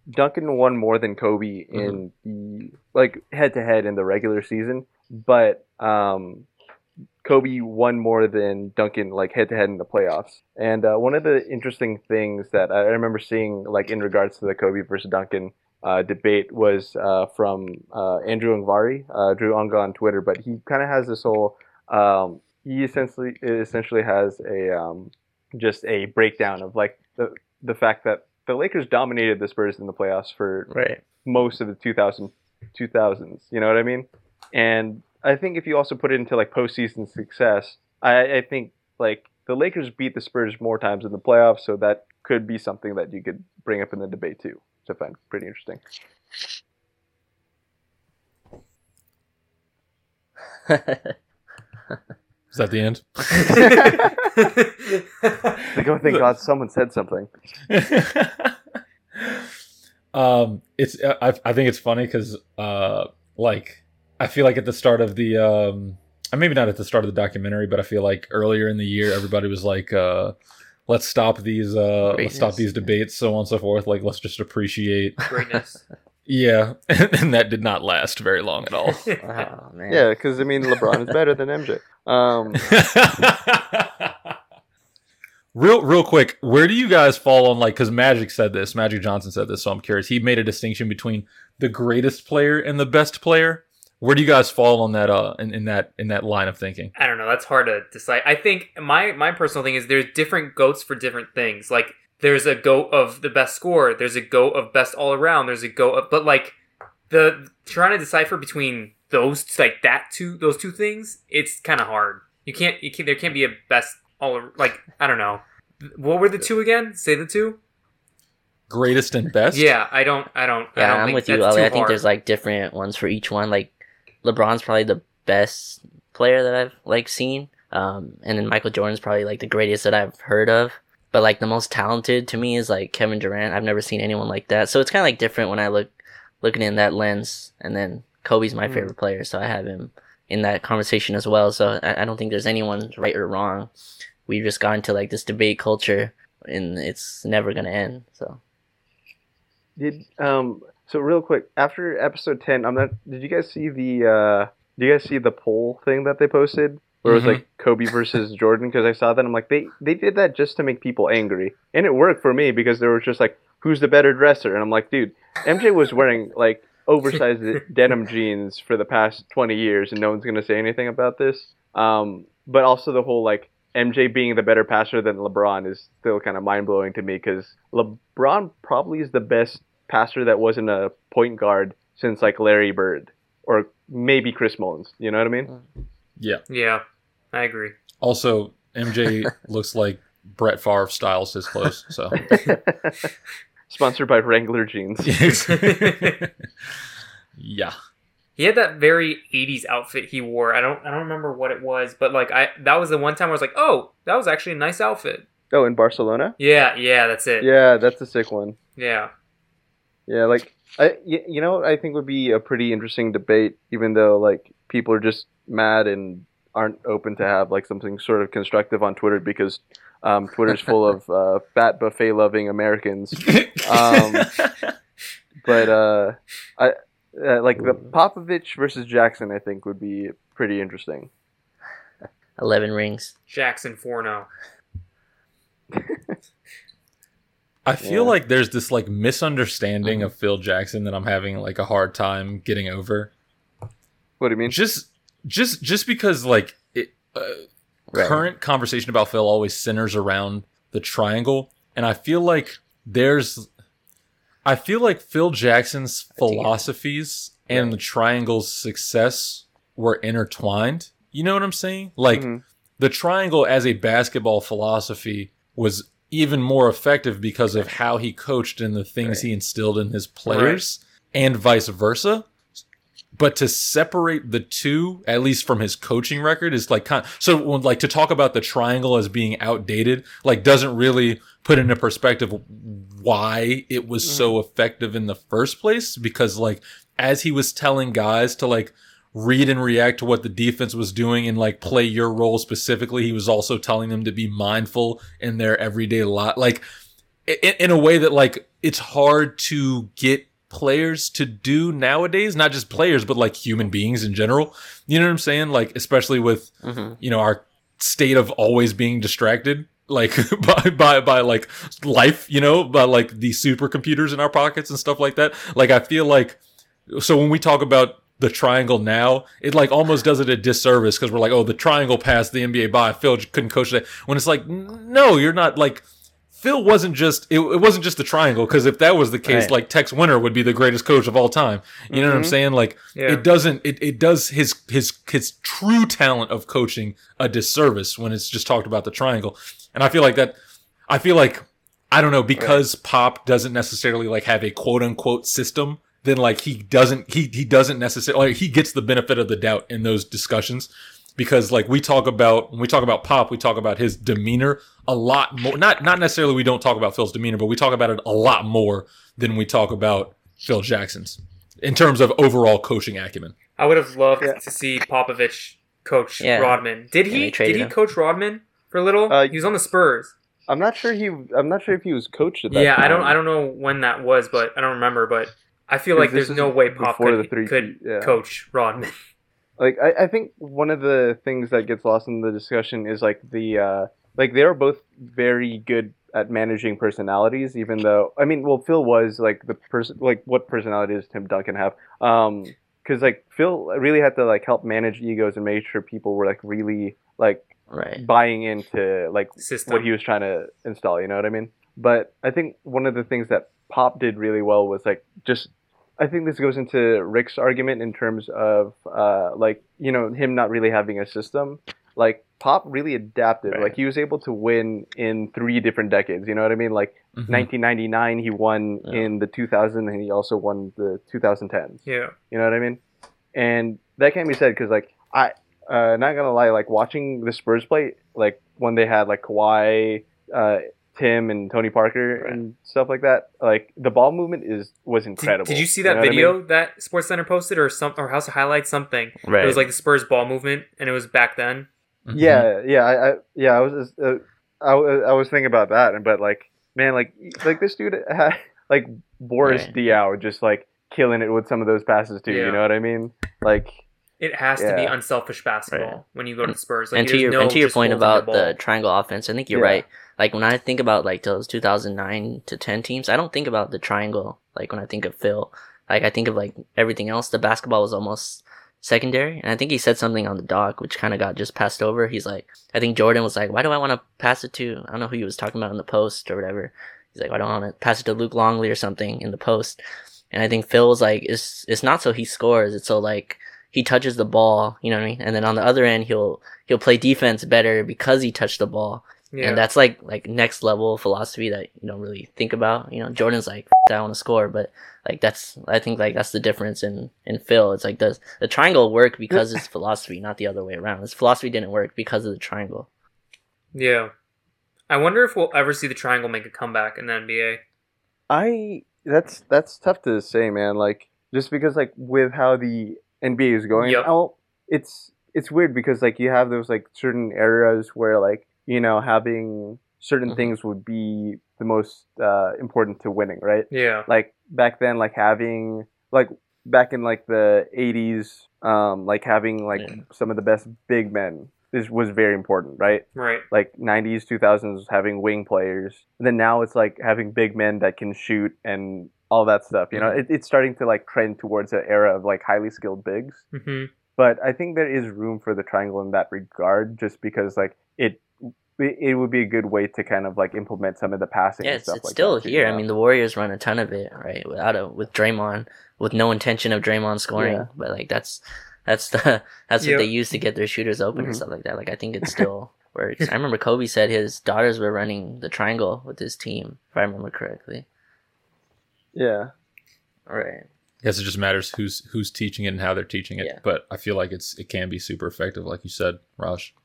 Duncan won more than Kobe in mm-hmm. the, like head to head in the regular season, but, um, Kobe won more than Duncan, like, head-to-head in the playoffs. And uh, one of the interesting things that I remember seeing, like, in regards to the Kobe versus Duncan uh, debate was uh, from uh, Andrew Ongvari, uh, Drew Onga on Twitter, but he kind of has this whole, um, he essentially essentially has a, um, just a breakdown of, like, the, the fact that the Lakers dominated the Spurs in the playoffs for right. most of the two thousands, you know what I mean? And I think if you also put it into like postseason success, I, I think like the Lakers beat the Spurs more times in the playoffs, so that could be something that you could bring up in the debate too, which I find pretty interesting. Is that the end? Like, oh, thank God, someone said something. um, it's I I think it's funny because uh like. I feel like at the start of the, um, maybe not at the start of the documentary, but I feel like earlier in the year, everybody was like, uh, "Let's stop these, uh, let's stop these debates, so on and so forth." Like, let's just appreciate greatness. Yeah, and that did not last very long at all. Oh, man. Yeah, because I mean, LeBron is better than M J. Um... Real, real quick, where do you guys fall on, like, because Magic said this, Magic Johnson said this, so I'm curious. He made a distinction between the greatest player and the best player. Where do you guys fall on that? Uh, in, in that in that line of thinking, I don't know. That's hard to decide. I think my my personal thing is there's different goats for different things. Like there's a goat of the best scorer, there's a goat of best all around, there's a goat of, but like the trying to decipher between those like that two those two things, it's kind of hard. You can't you can't there can't be a best all like I don't know. What were the two again? Say the two. Greatest and best. Yeah, I don't I don't. Yeah, I don't I'm think with you, Ali. I think hard. There's like different ones for each one, like. LeBron's probably the best player that I've like seen, um, and then Michael Jordan's probably like the greatest that I've heard of. But, like, the most talented to me is, like, Kevin Durant. I've never seen anyone like that. So it's kind of, like, different when I look looking in that lens. And then Kobe's my mm. favorite player, so I have him in that conversation as well. So I, I don't think there's anyone right or wrong. We've just gotten to, like, this debate culture, and it's never going to end. So did um so real quick, after episode ten, I'm not did you guys see the uh do you guys see the poll thing that they posted? Where it was mm-hmm. like Kobe versus Jordan, because I saw that. I'm like, they, they did that just to make people angry. And it worked for me because there was just like, who's the better dresser? And I'm like, dude, M J was wearing like oversized denim jeans for the past twenty years and no one's going to say anything about this. Um, but also the whole like M J being the better passer than LeBron is still kind of mind blowing to me, because LeBron probably is the best passer that wasn't a point guard since like Larry Bird or maybe Chris Mullins. You know what I mean? Mm-hmm. Yeah. Yeah, I agree. Also, M J looks like Brett Favre styles his clothes, so. Sponsored by Wrangler jeans. Yeah. He had that very eighties outfit he wore. I don't I don't remember what it was, but like I that was the one time where I was like, "Oh, that was actually a nice outfit." Oh, in Barcelona? Yeah, yeah, that's it. Yeah, that's a sick one. Yeah. Yeah, like I you know, I think would be a pretty interesting debate, even though like people are just mad and aren't open to have like something sort of constructive on Twitter, because um, Twitter's full of uh, fat buffet loving Americans. Um, but uh, I uh, like the Popovich versus Jackson, I think would be pretty interesting. Eleven rings, Jackson four and oh. I feel yeah. like there's this like misunderstanding mm-hmm. of Phil Jackson that I'm having like a hard time getting over. What do you mean? Just, just, just because like it, uh, right. current conversation about Phil always centers around the triangle, and I feel like there's, I feel like Phil Jackson's philosophies and right. the triangle's success were intertwined. You know what I'm saying? Like mm-hmm. the triangle as a basketball philosophy was even more effective because of how he coached and the things right. he instilled in his players, right. and vice versa. But to separate the two, at least from his coaching record, is like kind of, so. Like to talk about the triangle as being outdated, like doesn't really put into perspective why it was mm. so effective in the first place. Because like as he was telling guys to like read and react to what the defense was doing and like play your role specifically, he was also telling them to be mindful in their everyday life, like in, in a way that like it's hard to get players to do nowadays, not just players but like human beings in general. You know what I'm saying? Like especially with mm-hmm. you know, our state of always being distracted like by, by by like life, you know, by like the supercomputers in our pockets and stuff like that. Like I feel like so when we talk about the triangle now, it like almost does it a disservice because we're like, oh, the triangle passed the N B A by, Phil couldn't coach that, when it's like no, you're not. Like Phil wasn't just it, it wasn't just the triangle, because if that was the case, right. like Tex Winter would be the greatest coach of all time. You mm-hmm. know what I'm saying? Like yeah. it doesn't it, it does his his his true talent of coaching a disservice when it's just talked about the triangle. And I feel like that I feel like I don't know, because right. Pop doesn't necessarily like have a quote unquote system, then like he doesn't he he doesn't necessarily like, he gets the benefit of the doubt in those discussions. Because like we talk about when we talk about Pop, we talk about his demeanor a lot more. Not not necessarily we don't talk about Phil's demeanor, but we talk about it a lot more than we talk about Phil Jackson's in terms of overall coaching acumen. I would have loved yeah. to see Popovich coach yeah. Rodman. Did he? Yeah, did he him. coach Rodman for a little? Uh, he was on the Spurs. I'm not sure he. I'm not sure if he was coached at that yeah, time. I don't. I don't know when that was, but I don't remember. But I feel like there's no way Pop could, the three, could yeah. coach Rodman. Like, I, I think one of the things that gets lost in the discussion is, like, the, uh, like, they're both very good at managing personalities, even though, I mean, well, Phil was, like, the person, like, what personality does Tim Duncan have? Um, because, like, Phil really had to, like, help manage egos and make sure people were, like, really, like, right. buying into, like, System. what he was trying to install, you know what I mean? But I think one of the things that Pop did really well was, like, just... I think this goes into Rick's argument in terms of, uh, like, you know, him not really having a system. Like, Pop really adapted. Right. Like, he was able to win in three different decades. You know what I mean? Like, mm-hmm. nineteen ninety-nine, he won yeah. in the two thousand, and he also won the two thousand ten. Yeah. You know what I mean? And that can't be said because, like, I, uh, not gonna lie, like, watching the Spurs play, like, when they had, like, Kawhi, uh, Tim and Tony Parker right. and stuff like that. Like the ball movement is was incredible. Did, did you see that you know video I mean? that SportsCenter posted or something or House of Highlights something? Right. It was like the Spurs ball movement, and it was back then. Mm-hmm. Yeah, yeah, I, I, yeah. I was, just, uh, I, I was thinking about that, and but like, man, like, like this dude had like Boris right. Diaw just like killing it with some of those passes too. Yeah. You know what I mean? Like. It has yeah. to be unselfish basketball right. when you go to the Spurs. Like, and, to your, no and to your point about the, the triangle offense, I think you're yeah. right. Like, when I think about, like, those two thousand nine to ten teams, I don't think about the triangle, like, when I think of Phil. Like, I think of, like, everything else. The basketball was almost secondary. And I think he said something on the doc, which kind of got just passed over. He's like, I think Jordan was like, why do I want to pass it to, I don't know who he was talking about in the post or whatever. He's like, I don't want to pass it to Luke Longley or something in the post. And I think Phil was like, it's, it's not so he scores. It's so, like... he touches the ball, you know what I mean? And then on the other end, he'll he'll play defense better because he touched the ball. Yeah. And that's like like next level philosophy that you don't really think about. You know, Jordan's like, F- that, I want to score. But like that's I think like that's the difference in, in Phil. It's like the, the triangle worked because it's philosophy, not the other way around. His philosophy didn't work because of the triangle. Yeah. I wonder if we'll ever see the triangle make a comeback in the N B A. I that's that's tough to say, man. Like just because like with how the N B A is going yep. out. It's it's weird because like you have those like certain eras where like you know having certain mm-hmm. things would be the most uh, important to winning, right? Yeah. Like back then, like having like back in like the eighties, um, like having like yeah. some of the best big men is was very important, right? Right. Like nineties, two thousands, having wing players. And then now it's like having big men that can shoot and. All that stuff, you know, it, it's starting to like trend towards an era of like highly skilled bigs. Mm-hmm. But I think there is room for the triangle in that regard, just because like it, it would be a good way to kind of like implement some of the passing. Yeah, and stuff it's, it's like still that too, here. You know? I mean, the Warriors run a ton of it, right? Without a with Draymond, with no intention of Draymond scoring, yeah. but like that's that's the that's what yep. they use to get their shooters open mm-hmm. and stuff like that. Like I think it still works. I remember Kobe said his daughters were running the triangle with his team, if I remember correctly. Yeah. All right. Yes, it just matters who's who's teaching it and how they're teaching it. Yeah. But I feel like it's it can be super effective, like you said, Raj.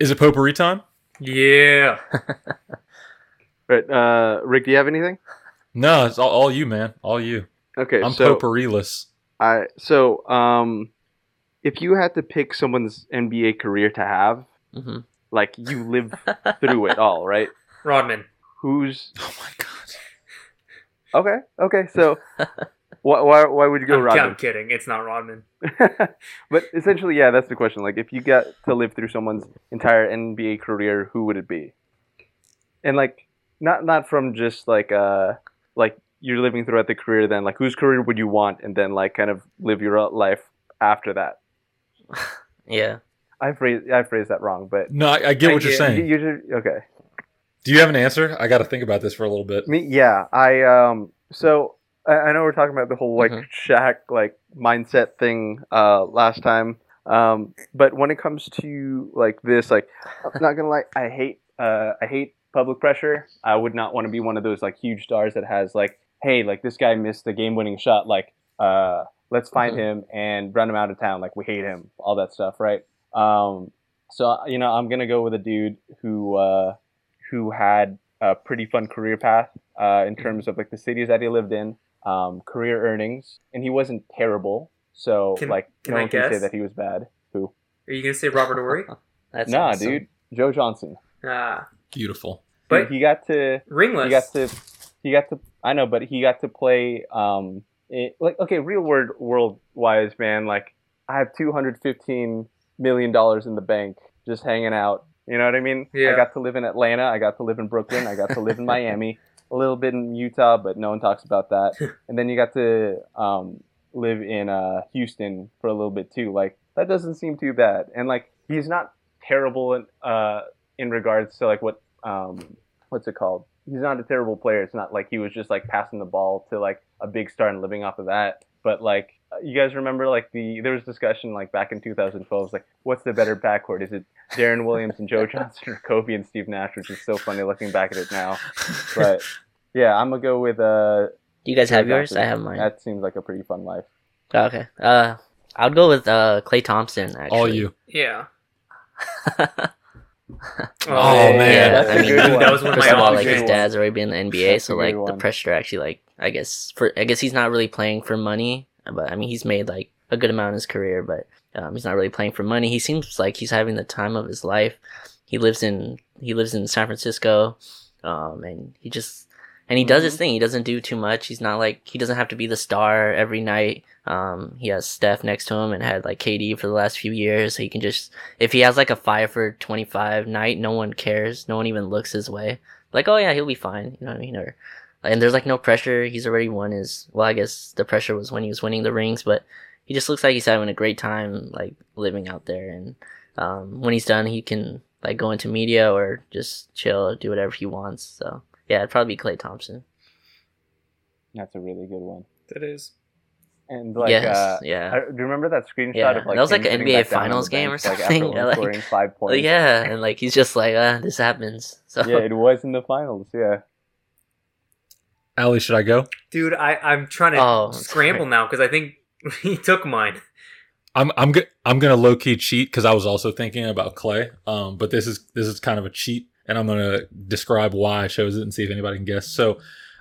Is it potpourri time? Yeah. Right. Uh, Rick, do you have anything? No, it's all, all you, man. All you. Okay. I'm so potpourri-less. I so um, if you had to pick someone's N B A career to have, mm-hmm. like you live through it all, right? Rodman. Who's? Oh my God. Okay, okay, so why, why why would you go I'm, Rodman? I'm kidding, it's not Rodman. But essentially, yeah, that's the question. Like, if you got to live through someone's entire N B A career, who would it be? And, like, not not from just, like, uh, like you're living throughout the career, then, like, whose career would you want? And then, like, kind of live your life after that. Yeah. I phrased, I phrased that wrong, but... No, I, I get what I, you're yeah, saying. You, you, okay. Do you have an answer? I got to think about this for a little bit. Me, yeah, I um. So I, I know we're talking about the whole like mm-hmm. Shaq like mindset thing uh, last time. Um, but when it comes to like this, like I'm not gonna lie, I hate uh I hate public pressure. I would not want to be one of those like huge stars that has like, hey, like this guy missed the game winning shot. Like uh, let's find mm-hmm. him and run him out of town. Like we hate him, all that stuff, right? Um, so you know I'm gonna go with a dude who. Uh, who had a pretty fun career path uh, in terms of like the cities that he lived in, um, career earnings, and he wasn't terrible. So can, like, can no I one guess? Can say that he was bad. Who? Are you gonna say Robert Horry? That's nah, awesome. Dude, Joe Johnson. Ah, beautiful. But he got to ringless. He got to. He got to. I know, but he got to play. Um, it, like okay, real world world wise, man. Like I have two hundred fifteen million dollars in the bank, just hanging out. You know what I mean? Yeah. I got to live in Atlanta. I got to live in Brooklyn. I got to live in Miami. A little bit in Utah, but no one talks about that. And then you got to um, live in uh, Houston for a little bit too. Like that doesn't seem too bad. And like he's not terrible in uh, in regards to like what um, what's it called? He's not a terrible player. It's not like he was just like passing the ball to like a big star and living off of that. But like you guys remember like the there was discussion like back in two thousand twelve like what's the better backcourt? Is it Darren Williams and Joe Johnson or Kobe and Steve Nash, which is so funny looking back at it now. But yeah, I'm gonna go with uh do you guys have yours? I have mine. That seems like a pretty fun life. Okay. Uh I'd go with uh Klay Thompson actually. All you. Yeah. oh, oh man, yeah, I mean, that was one of my. First of all, like his dad's already been in the N B A, so like the pressure actually, like I guess for I guess he's not really playing for money, but I mean he's made like a good amount in his career, but um, he's not really playing for money. He seems like he's having the time of his life. He lives in he lives in San Francisco, um, and he just and he does his thing. He doesn't do too much. He's not like he doesn't have to be the star every night. Um, he has Steph next to him and had like K D for the last few years. So he can just, if he has like a five for twenty-five night, no one cares. No one even looks his way. Like, oh yeah, he'll be fine. You know what I mean? Or, and there's like no pressure. He's already won his, well, I guess the pressure was when he was winning the rings, but he just looks like he's having a great time, like living out there. And, um, when he's done, he can like go into media or just chill or do whatever he wants. So yeah, it'd probably be Klay Thompson. That's a really good one. That is. And like, yes, uh, yeah. I, do you remember that screenshot yeah. of like that was like an N B A Finals game bench, or something? Like, after like scoring five points. Yeah, and like he's just like, ah, this happens. So yeah, it was in the finals. Yeah. Ali, should I go? Dude, I I'm trying to oh, scramble sorry. now because I think he took mine. I'm I'm go- I'm gonna low key cheat because I was also thinking about Klay. Um, but this is this is kind of a cheat, and I'm gonna describe why I chose it and see if anybody can guess. So,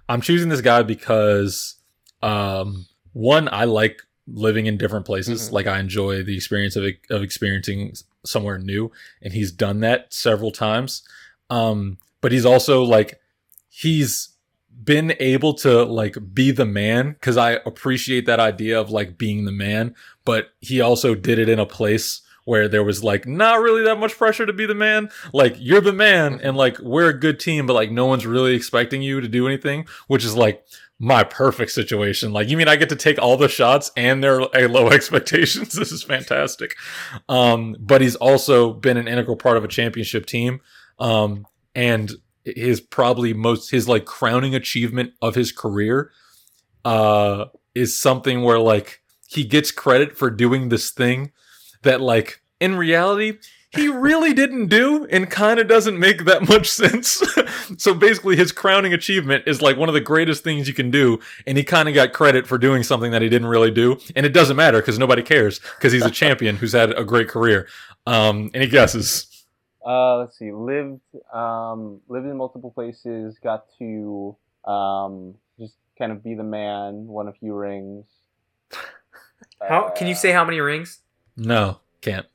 I'm choosing this guy because, um. One, I like living in different places. Mm-hmm. Like I enjoy the experience of of experiencing somewhere new, and he's done that several times. Um, but he's also like he's been able to like be the man, because I appreciate that idea of like being the man. But he also did it in a place where there was like not really that much pressure to be the man. Like you're the man, and like we're a good team, but like no one's really expecting you to do anything, which is like my perfect situation. Like, you mean I get to take all the shots and there are low expectations? This is fantastic. Um, but he's also been an integral part of a championship team. Um, and his probably most, his like crowning achievement of his career, uh, is something where like he gets credit for doing this thing that like in reality, he really didn't do and kind of doesn't make that much sense. So basically his crowning achievement is like one of the greatest things you can do. And he kind of got credit for doing something that he didn't really do. And it doesn't matter because nobody cares because he's a champion who's had a great career. Um, any guesses? Uh, let's see. Lived, um, lived in multiple places, got to um, just kind of be the man, won a few rings. How uh, can you say how many rings? No, can't.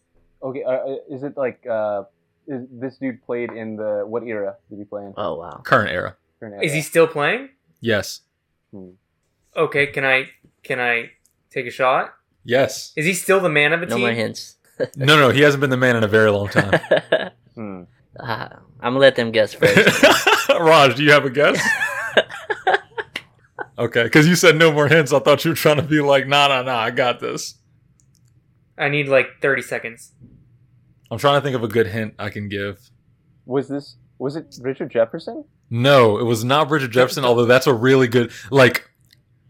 Okay, uh, is it like, uh, is this dude played in the, what era did he play in? Oh, wow. Current era. Current era. Is he still playing? Yes. Hmm. Okay, can I, can I take a shot? Yes. Is he still the man of the no team? No more hints. no, no, he hasn't been the man in a very long time. hmm. uh, I'm going to let them guess first. Raj, do you have a guess? Okay, because you said no more hints. I thought you were trying to be like, nah, nah, nah, I got this. I need like thirty seconds. I'm trying to think of a good hint I can give. Was this, was it Richard Jefferson? No, it was not Richard Jefferson, although that's a really good, like,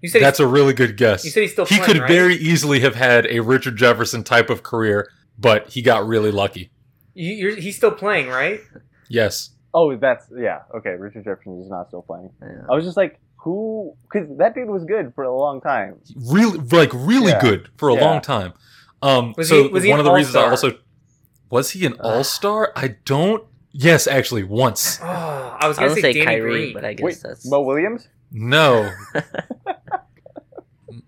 you said that's a really good guess. You said he's still playing, he could right? very easily have had a Richard Jefferson type of career, but he got really lucky. You, you're, he's still playing, right? Yes. Oh, that's, yeah, okay, Richard Jefferson is not still playing. Yeah. I was just like, who, because that dude was good for a long time. Really, like, really yeah. good for a yeah. long time. Um, was so he, was one he of the all-star? Reasons I also, was he an uh, all-star? I don't, yes, actually once. Oh, I was going to say, say Kyrie, Green. But I guess Wait, that's Mo Williams. No,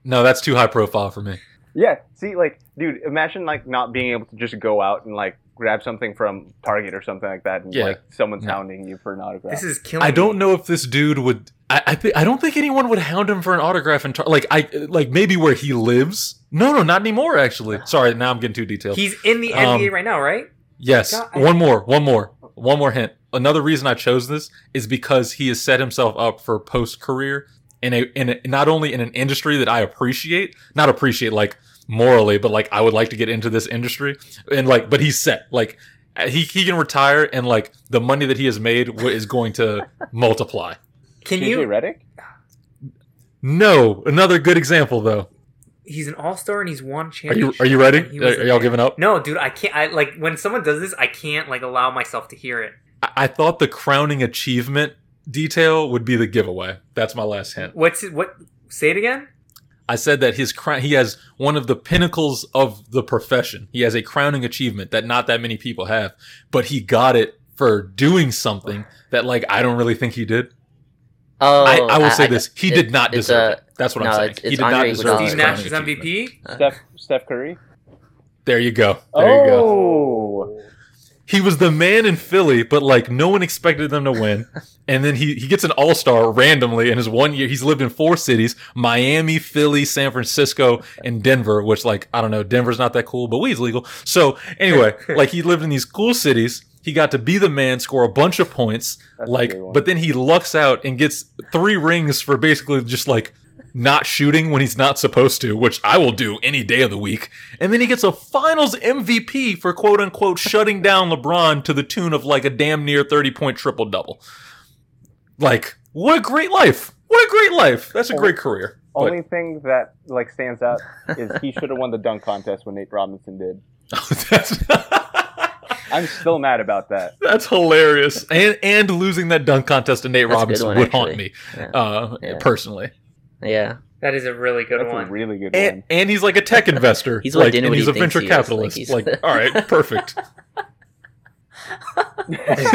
no, that's too high profile for me. Yeah. See, like, dude, imagine like not being able to just go out and like grab something from Target or something like that. And yeah. like someone's no. hounding you for an autograph. This is killing I me. Don't know if this dude would, I, I think, I don't think anyone would hound him for an autograph in tar- like, I, like maybe where he lives. No, no, not anymore, actually. Sorry, now I'm getting too detailed. He's in the N B A um, right now, right? Yes. God, I... One more, one more, one more hint. Another reason I chose this is because he has set himself up for post-career in a, in a, not only in an industry that I appreciate, not appreciate like morally, but like I would like to get into this industry and like, but he's set. Like he, he can retire and like the money that he has made is going to multiply. Can T J you? Redick? No, another good example though. He's an all-star and he's won championship. Are you, are you ready? Are, are y'all giving up? No, dude, I can't. I like when someone does this, I can't like allow myself to hear it. I, I thought the crowning achievement detail would be the giveaway. That's my last hint. What's it? What? Say it again. I said that his crown, he has one of the pinnacles of the profession. He has a crowning achievement that not that many people have, but he got it for doing something that, like, I don't really think he did. Oh, I, I will I, say I, this: he it, did not deserve a, it. That's what no, I'm saying. It's, it's he did Andre not deserve it. Steve Nash's M V P. Steph, Steph Curry. There you go. There oh. you go. He was the man in Philly, but, like, no one expected them to win. And then he, he gets an all-star randomly in his one year. He's lived in four cities: Miami, Philly, San Francisco, and Denver, which, like, I don't know. Denver's not that cool, but weed's legal. So anyway, like, he lived in these cool cities. He got to be the man, score a bunch of points. That's like, but then he lucks out and gets three rings for basically just, like, not shooting when he's not supposed to, which I will do any day of the week. And then he gets a finals M V P for, quote unquote, shutting down LeBron to the tune of, like, a damn near thirty point triple double. Like, what a great life. What a great life. That's a great career. Only but. Thing that, like, stands out is he should have won the dunk contest when Nate Robinson did. That's I'm still mad about that. That's hilarious. And and losing that dunk contest to Nate That's Robinson one, would actually. haunt me yeah. Uh, yeah. personally. Yeah, that is a really good That's one. A really good and, one. And he's like a tech investor. He's like, and he's he a venture he capitalist. Is, like, like all right, perfect. Yeah,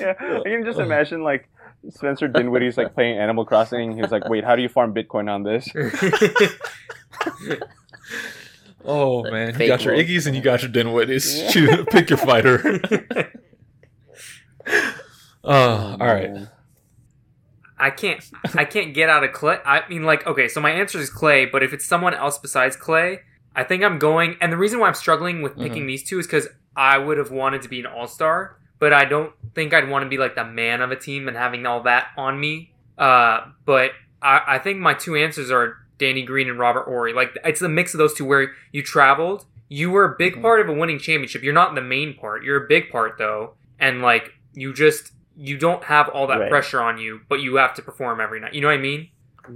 I can just imagine, like, Spencer Dinwiddie's, like, playing Animal Crossing. He was like, "Wait, how do you farm Bitcoin on this?" Oh the man, you got your Iggy's and you got your Dinwiddies. Yeah. Choose, pick your fighter. uh, oh, all right. I can't. I can't get out of Clay. I mean, like, okay, so my answer is Clay, but if it's someone else besides Clay, I think I'm going. And the reason why I'm struggling with picking mm-hmm. these two is because I would have wanted to be an all-star, but I don't think I'd want to be, like, the man of a team and having all that on me. Uh, but I, I think my two answers are Danny Green and Robert Horry. Like, it's the mix of those two where you traveled. You were a big mm-hmm. part of a winning championship. You're not the main part. You're a big part, though. And, like, you just, you don't have all that right. pressure on you, but you have to perform every night. You know what I mean?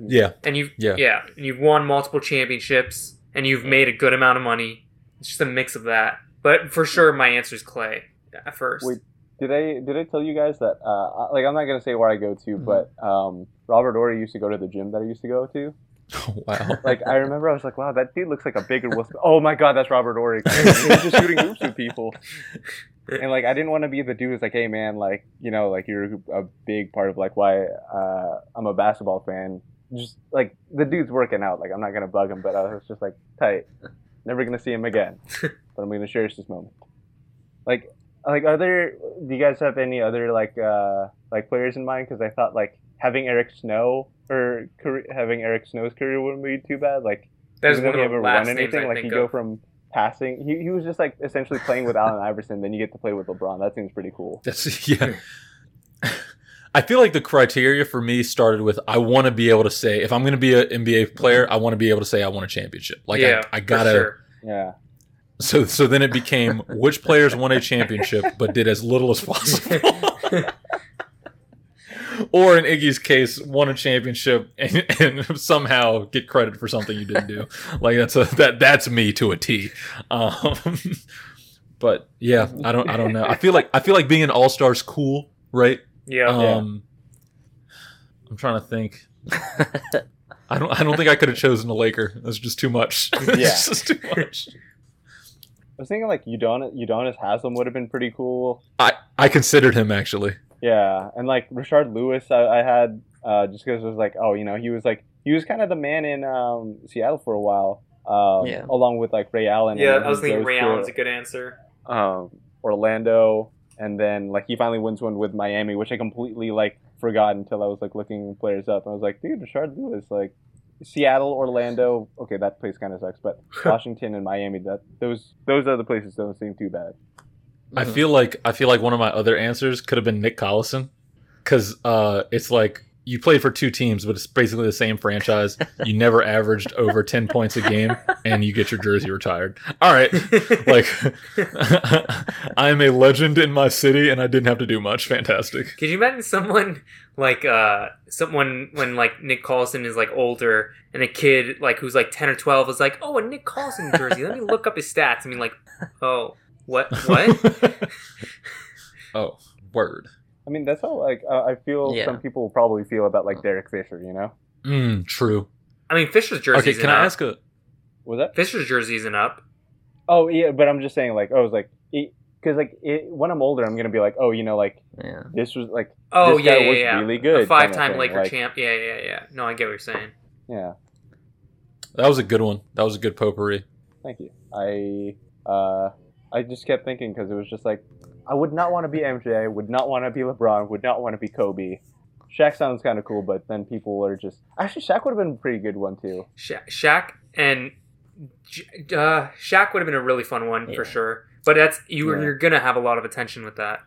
Yeah. And you've, yeah. yeah. And you've won multiple championships, and you've made a good amount of money. It's just a mix of that. But for sure, my answer is Clay at first. Wait, did I, did I tell you guys that, uh, like, I'm not going to say where I go to, mm-hmm. but um, Robert Horry used to go to the gym that I used to go to. Oh, wow. Like, I remember I was like, wow, that dude looks like a bigger wolf. Oh my god, that's Robert Horry. He was just shooting hoops with people. And, like, I didn't want to be the dude who's like, hey man, like, you know, like, you're a big part of, like, why uh, I'm a basketball fan. Just, like, the dude's working out. Like, I'm not going to bug him, but I was just like, tight. Never going to see him again. But I'm going to cherish this moment. Like, like, are there, do you guys have any other, like, uh, like, players in mind? Because I thought, like, having Eric Snow or career, having Eric Snow's career wouldn't be too bad. Like, there's one of the last names anything, I like, think you go of. From passing. He he was just, like, essentially playing with Allen Iverson. Then you get to play with LeBron. That seems pretty cool. That's yeah. I feel like the criteria for me started with, I want to be able to say, if I'm going to be an N B A player, I want to be able to say I won a championship. Like, yeah, I, I gotta. Sure. Yeah. So so then it became which players won a championship but did as little as possible. Or in Iggy's case, won a championship and, and somehow get credit for something you didn't do. Like, that's a, that that's me to a T. Um, but yeah, I don't I don't know. I feel like I feel like being an all-star is cool, right? Yeah. Um, yeah. I'm trying to think. I don't I don't think I could have chosen a Laker. That's just too much. Yeah. It's just too much. I was thinking, like, Udonis, Udonis Haslem would have been pretty cool. I, I considered him, actually. Yeah, and, like, Richard Lewis, I, I had uh, just because it was like, oh, you know, he was like he was kind of the man in um, Seattle for a while, um, yeah. along with, like, Ray Allen. Yeah, I was thinking Ray Allen's a good answer. Um, Orlando, and then, like, he finally wins one with Miami, which I completely, like, forgot until I was, like, looking players up. And I was like, dude, Richard Lewis, like, Seattle, Orlando, okay, that place kind of sucks, but Washington and Miami, that those those other places don't seem too bad. I feel like I feel like one of my other answers could have been Nick Collison, because uh, it's like you played for two teams, but it's basically the same franchise. You never averaged over ten points a game, and you get your jersey retired. All right, like, I am a legend in my city, and I didn't have to do much. Fantastic. Could you imagine someone like uh, someone when, like, Nick Collison is, like, older, and a kid, like, who's, like, ten or twelve is like, oh, a Nick Collison jersey. Let me look up his stats. I mean, like, oh. What? What? Oh, word. I mean, that's how, like, uh, I feel yeah. some people will probably feel about, like, Derek Fisher, you know? Mm, true. I mean, Fisher's jersey isn't up. Okay, can I ask a... What's that? Fisher's jersey isn't up. Oh, yeah, but I'm just saying, like, I was like... Because, like, it, when I'm older, I'm going to be like, oh, you know, like, yeah. this was, like... Oh, this yeah, guy yeah, was yeah. really good. A five-time Laker like, champ. Yeah, yeah, yeah. No, I get what you're saying. Yeah. That was a good one. That was a good potpourri. Thank you. I... Uh... I just kept thinking because it was just like, I would not want to be M J, would not want to be LeBron, would not want to be Kobe. Shaq sounds kind of cool, but then people are just... Actually, Shaq would have been a pretty good one, too. Sha- Shaq and... Uh, Shaq would have been a really fun one, yeah. for sure. But that's you, yeah. you're going to have a lot of attention with that.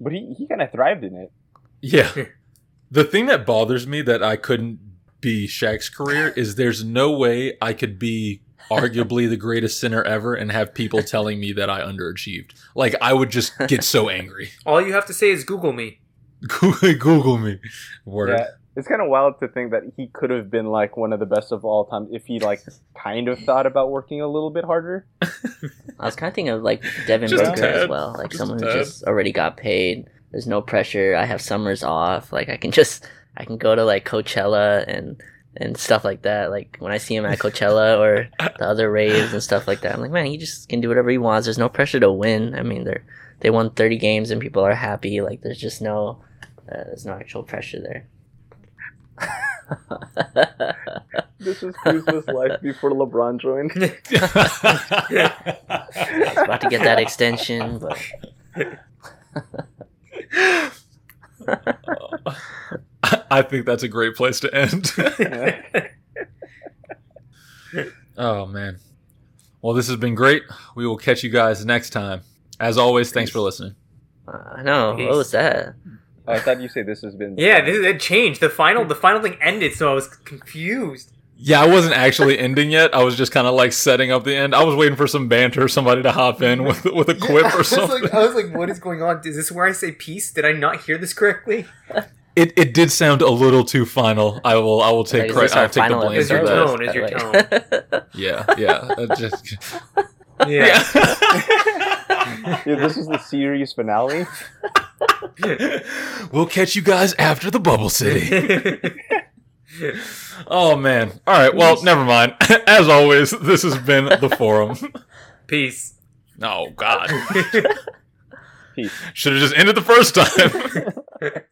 But he, he kind of thrived in it. Yeah. The thing that bothers me that I couldn't be Shaq's career is there's no way I could be... arguably the greatest center ever and have people telling me that I underachieved. Like, I would just get so angry. All you have to say is Google me. Google me. Word. Yeah, it's kind of wild to think that he could have been, like, one of the best of all time if he, like, kind of thought about working a little bit harder. I was kind of thinking of, like, Devin just Booker tad. As well. Like, just someone who just already got paid. There's no pressure. I have summers off. Like, I can just... I can go to, like, Coachella and... and stuff like that. Like, when I see him at Coachella or the other raves and stuff like that, I'm like, man, he just can do whatever he wants. There's no pressure to win. I mean, they're they won thirty games and people are happy. Like, there's just no uh, there's no actual pressure there. This is useless life before LeBron joined. I was about to get that extension, but... I think that's a great place to end. Oh, man. Well, this has been great. We will catch you guys next time. As always, Peace. Thanks for listening. I uh, know. What was that? I thought you said this has been... Yeah, this, it changed. The final, the final thing ended, so I was confused. Yeah, I wasn't actually ending yet. I was just kind of like setting up the end. I was waiting for some banter, somebody to hop in with with a quip yeah, or something. Like, I was like, what is going on? Is this where I say peace? Did I not hear this correctly? It it did sound a little too final. I will I will take credit. I'll take the blame for that. Is your tone? Is your tone? Yeah, yeah. Just, yeah. yeah. Dude, this is the series finale. We'll catch you guys after the Bubble City. Oh man! All right. Well, never mind. As always, this has been the Forum. Peace. Oh God. Peace. Should have just ended the first time.